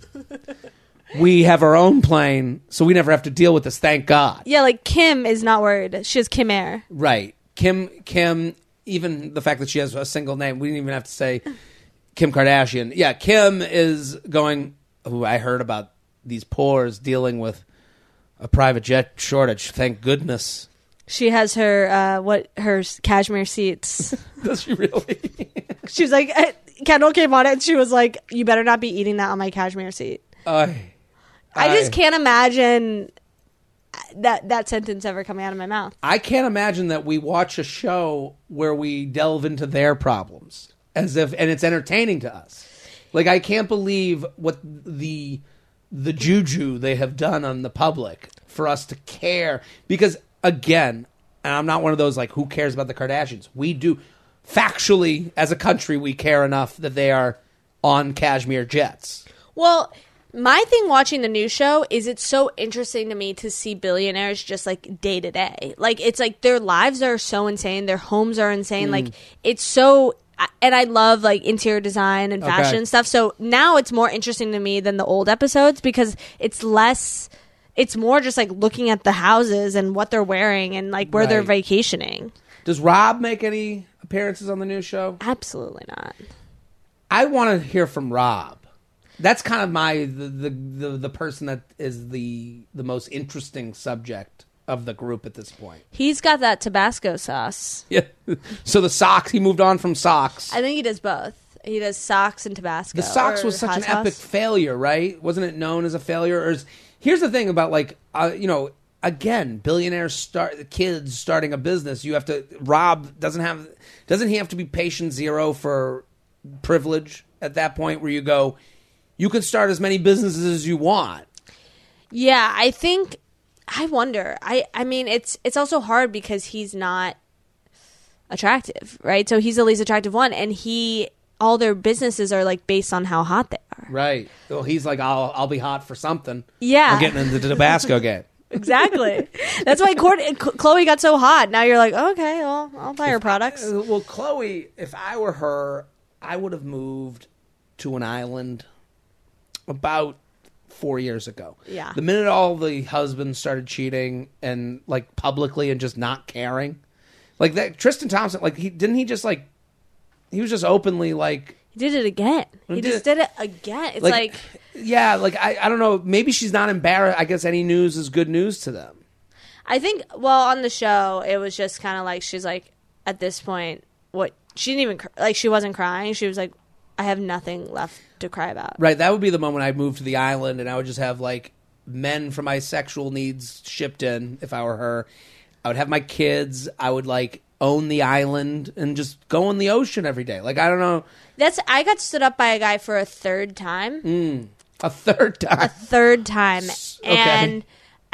We have our own plane, so we never have to deal with this. Thank God. Yeah, like Kim is not worried. She has Kim Air. Right, Kim. Kim. Even the fact that she has a single name, we didn't even have to say. Kim Kardashian. Yeah, Kim is going, oh, I heard about these poors dealing with a private jet shortage. Thank goodness. She has her, uh, what, her cashmere seats. Does she really? She was like, Kendall came on it and she was like, you better not be eating that on my cashmere seat. I, I, I just can't imagine that that sentence ever coming out of my mouth. I can't imagine that we watch a show where we delve into their problems as if, and it's entertaining to us. Like, I can't believe what the the juju they have done on the public for us to care. Because, again, and I'm not one of those, like, who cares about the Kardashians? We do. Factually, as a country, we care enough that they are on cashmere jets. Well, my thing watching the new show is it's so interesting to me to see billionaires just like day to day. Like, it's like their lives are so insane. Their homes are insane. Mm. Like, it's so, and I love like interior design and fashion okay. and stuff. So now it's more interesting to me than the old episodes because it's less, it's more just like looking at the houses and what they're wearing and like where right. they're vacationing. Does Rob make any appearances on the new show? Absolutely not. I want to hear from Rob. That's kind of my the, the the the person that is the the most interesting subject of the group at this point. He's got that Tabasco sauce. Yeah. So the socks, he moved on from socks. I think he does both. He does socks and Tabasco. The socks was such an sauce. Epic failure, right? Wasn't it known as a failure? Or is, here's the thing about like uh, you know, again, billionaires start kids starting a business. You have to Rob doesn't have doesn't he have to be patient zero for privilege at that point where you go you can start as many businesses as you want. Yeah, I think, I wonder. I, I mean, it's it's also hard because he's not attractive, right? So he's the least attractive one. And he, all their businesses are like based on how hot they are. Right. Well, he's like, I'll I'll be hot for something. Yeah. I'm getting into the Tabasco game. Exactly. That's why Chloe got so hot. Now you're like, oh, okay, well, I'll buy her products. I, well, Chloe, if I were her, I would have moved to an island about four years ago. Yeah. The minute all the husbands started cheating and like publicly and just not caring, like that Tristan Thompson, like he didn't he just like he was just openly like he did it again. He did just it. did it again. It's like, like yeah, like I, I don't know. Maybe she's not embarrassed. I guess any news is good news to them. I think. Well, on the show, it was just kind of like she's like at this point, what she didn't even like she wasn't crying. She was like, I have nothing left to cry about. Right. That would be the moment I moved to the island and I would just have like men for my sexual needs shipped in if I were her. I would have my kids. I would like own the island and just go in the ocean every day. Like, I don't know. That's I got stood up by a guy for a third time. Mm, a third time. A third time. Okay. And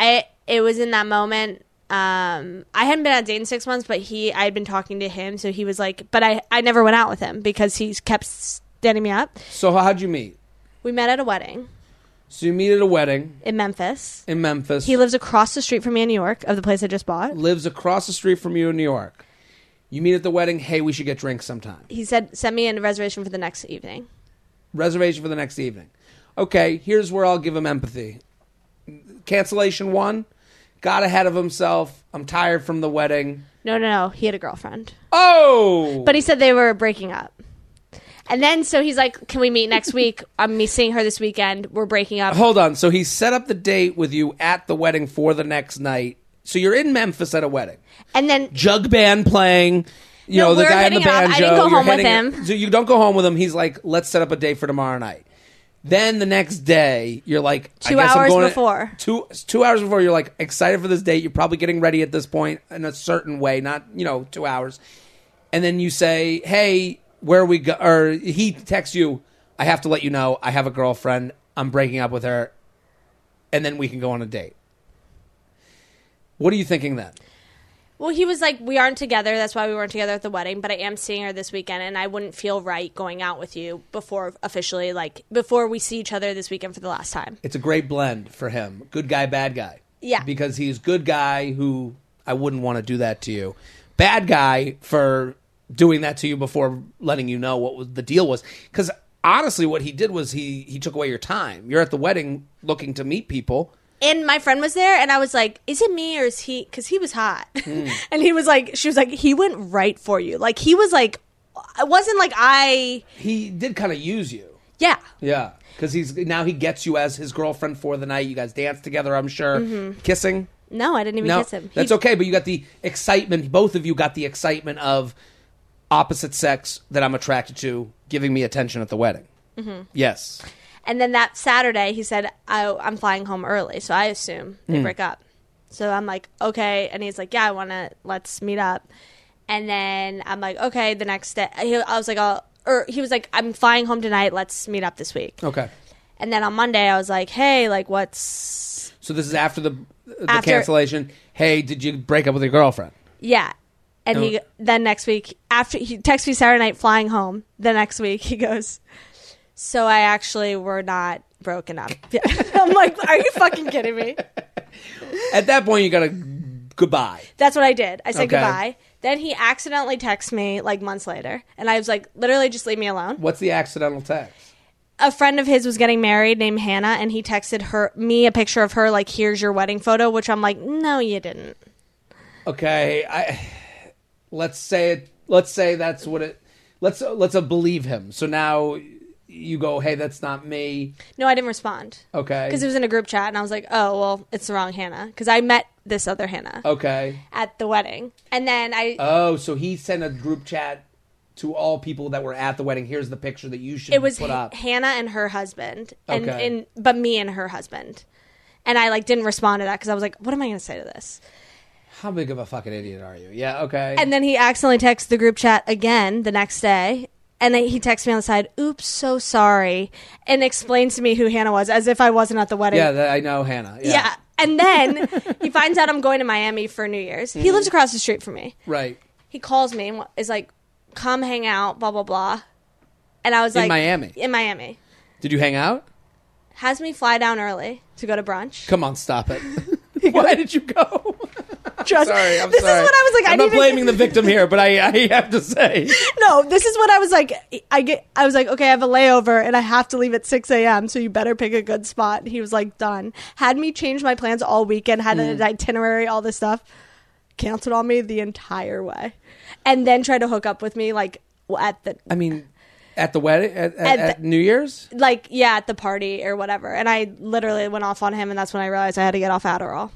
I it was in that moment. Um, I hadn't been out dating six months, but he I had been talking to him. So he was like, but I, I never went out with him because he kept standing me up. So how'd you meet? We met at a wedding. So you meet at a wedding. In Memphis. In Memphis. He lives across the street from me in New York, of the place I just bought. Lives across the street from you in New York. You meet at the wedding. Hey, we should get drinks sometime. He said, send me in a reservation for the next evening. Reservation for the next evening. Okay, here's where I'll give him empathy. Cancellation one. Got ahead of himself. I'm tired from the wedding. No, no, no. He had a girlfriend. Oh! But he said they were breaking up. And then, so he's like, can we meet next week? I'm me seeing her this weekend. We're breaking up. Hold on. So he set up the date with you at the wedding for the next night. So you're in Memphis at a wedding. And then... Jug band playing. You no, know, the guy in the banjo. I didn't go home with him. It. So you don't go home with him. He's like, let's set up a date for tomorrow night. Then the next day, you're like... Two I guess hours I'm going before. Two, two hours before, you're like excited for this date. You're probably getting ready at this point in a certain way. Not, you know, two hours. And then you say, hey... Where we go, or he texts you, I have to let you know, I have a girlfriend, I'm breaking up with her, and then we can go on a date. What are you thinking then? Well, he was like, we aren't together, that's why we weren't together at the wedding, but I am seeing her this weekend, and I wouldn't feel right going out with you before officially, like, before we see each other this weekend for the last time. It's a great blend for him. Good guy, bad guy. Yeah. Because he's good guy who, I wouldn't want to do that to you. Bad guy for... doing that to you before letting you know what was the deal was. Because honestly, what he did was he, he took away your time. You're at the wedding looking to meet people. And my friend was there, and I was like, is it me or is he? Because he was hot. Mm. And he was like, she was like, he went right for you. Like, he was like, it wasn't like I... He did kind of use you. Yeah. Yeah. Because he's now he gets you as his girlfriend for the night. You guys dance together, I'm sure. Mm-hmm. Kissing? No, I didn't even no, kiss him. That's he... okay, but you got the excitement. Both of you got the excitement of... opposite sex that I'm attracted to giving me attention at the wedding. Mm-hmm. Yes. And then that Saturday, he said, I, I'm flying home early, so I assume they mm. break up. So I'm like, okay. And he's like, yeah, I want to, let's meet up. And then I'm like, okay, the next day. I was like, I'll, or he was like, I'm flying home tonight. Let's meet up this week. Okay. And then on Monday, I was like, hey, like, what's... So this is after the, the after, cancellation. Hey, did you break up with your girlfriend? Yeah. And no. he then next week, after he texts me Saturday night flying home, the next week he goes, so I actually were not broken up. I'm like, are you fucking kidding me? At that point, you got to goodbye. That's what I did. I said okay. goodbye. Then he accidentally texts me like months later. And I was like, literally just leave me alone. What's the accidental text? A friend of his was getting married named Hannah. And he texted her me a picture of her like, here's your wedding photo, which I'm like, no, you didn't. Okay. I, let's say it. Let's say that's what it. Let's let's uh, believe him. So now... You go, hey, that's not me. No, I didn't respond. Okay. Because it was in a group chat, and I was like, oh, well, it's the wrong Hannah. Because I met this other Hannah. Okay. At the wedding. And then I... Oh, so he sent a group chat to all people that were at the wedding. Here's the picture that you should put up. It was Hannah and her husband. And, okay. And, but me and her husband. And I, like, didn't respond to that because I was like, what am I going to say to this? How big of a fucking idiot are you? Yeah, okay. And then he accidentally texts the group chat again the next day. And he texts me on the side, oops, so sorry, and explains to me who Hannah was as if I wasn't at the wedding. Yeah, I know Hannah. Yeah. yeah. And then he finds out I'm going to Miami for New Year's. Mm-hmm. He lives across the street from me. Right. He calls me and is like, come hang out, blah, blah, blah. And I was in like... In Miami? In Miami. Did you hang out? Has me fly down early to go to brunch. Come on, stop it. Why did you go? Trust. Sorry, I'm this sorry. Is what I was like. I'm I not blaming to... the victim here, but I, I have to say, no. This is what I was like. I get. I was like, okay, I have a layover, and I have to leave at six a.m. So you better pick a good spot. And he was like, done. Had me change my plans all weekend. Had mm. an itinerary, all this stuff. Canceled on me the entire way, and then tried to hook up with me like at the. I mean, at the wedding, at, at, at, the, at New Year's, like yeah, at the party or whatever. And I literally went off on him, and that's when I realized I had to get off Adderall.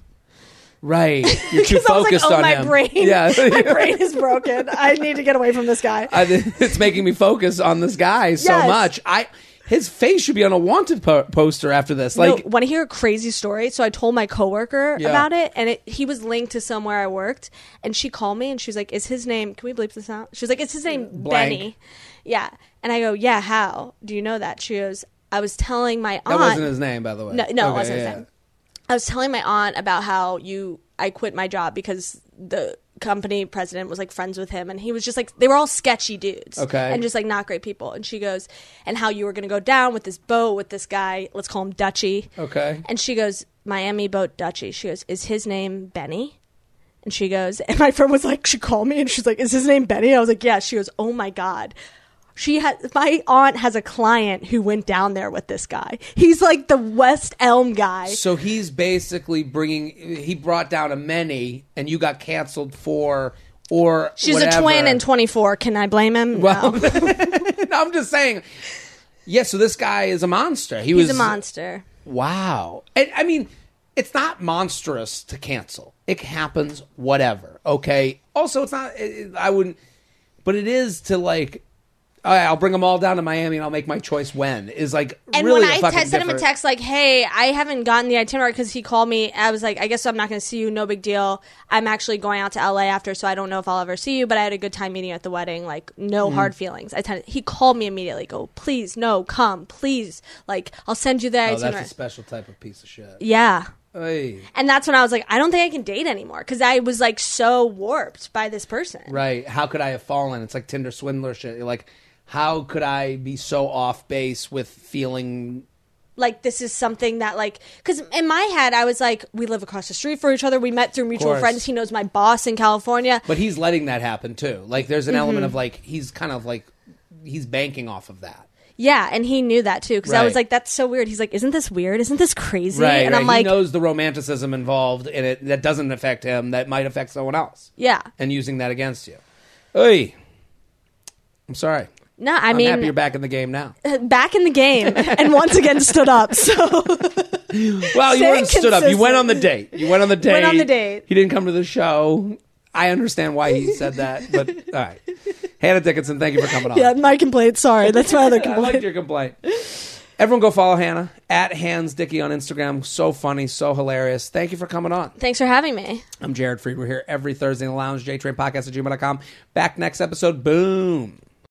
Right, you're too focused I was like, oh, on my him. Brain, yeah, my brain is broken. I need to get away from this guy. I, it's making me focus on this guy yes. so much. I his face should be on a wanted po- poster after this. Like, no, want to hear a crazy story? So I told my coworker yeah. about it, and it, he was linked to somewhere I worked, and she called me, and she was like, "Is his name? Can we bleep this out?" She was like, "Is his name Blank. Benny?" Yeah, and I go, "Yeah, how do you know that?" She goes, "I was telling my aunt." That wasn't his name, by the way. No, no, okay, it wasn't yeah, his name. Yeah. I was telling my aunt about how you, I quit my job because the company president was like friends with him, and he was just like, they were all sketchy dudes. Okay. And just like not great people. And she goes, and how you were going to go down with this boat with this guy, let's call him Dutchie. Okay. And she goes, Miami boat Dutchie. She goes, is his name Benny? And she goes, and my friend was like, she called me and she's like, is his name Benny? I was like, yeah. She goes, oh my God. She has, my aunt has a client who went down there with this guy. He's like the West Elm guy. So he's basically bringing, he brought down a many and you got canceled for, or she's whatever. A twin and twenty-four. Can I blame him? Well, no. No, I'm just saying. Yeah, so this guy is a monster. He He's was, a monster. Wow. And, I mean, it's not monstrous to cancel. It happens, whatever. Okay. Also, it's not, it, I wouldn't, but it is to like, I'll bring them all down to Miami and I'll make my choice when is like and really when I te- sent him a text like, hey, I haven't gotten the itinerary because he called me. I was like, I guess I'm not going to see you. No big deal. I'm actually going out to L A after, so I don't know if I'll ever see you, but I had a good time meeting you at the wedding. Like, no mm. hard feelings. I t- He called me immediately. Go, please, no, come, please. Like, I'll send you the oh, itinerary. That's a special type of piece of shit. Yeah. Oy. And that's when I was like, I don't think I can date anymore because I was like so warped by this person. Right. How could I have fallen? It's like Tinder swindler shit. You're like, how could I be so off base with feeling like this is something that like, because in my head, I was like, we live across the street from each other. We met through mutual friends. He knows my boss in California. But he's letting that happen too. Like there's an mm-hmm. element of like, he's kind of like, he's banking off of that. Yeah, and he knew that too because right. I was like, that's so weird. He's like, isn't this weird? Isn't this crazy? Right, and right. I'm like, he knows the romanticism involved in it that doesn't affect him, that might affect someone else. Yeah. And using that against you. Oy. I'm sorry. No, I I'm mean, happy you're back in the game now. Back in the game, and once again stood up. So, well, you weren't stood up. You went on the date. You went on the date. Went on the date. He didn't come to the show. I understand why he said that, but all right. Hannah Dickinson, thank you for coming on. Yeah, my complaint. Sorry, that's my other complaint. I liked your complaint. Everyone go follow Hannah at Hans Dickey on Instagram. So funny, so hilarious. Thank you for coming on. Thanks for having me. I'm Jared Fried. We're here every Thursday in the Lounge, J Train Podcast at gmail dot com. Back next episode. Boom.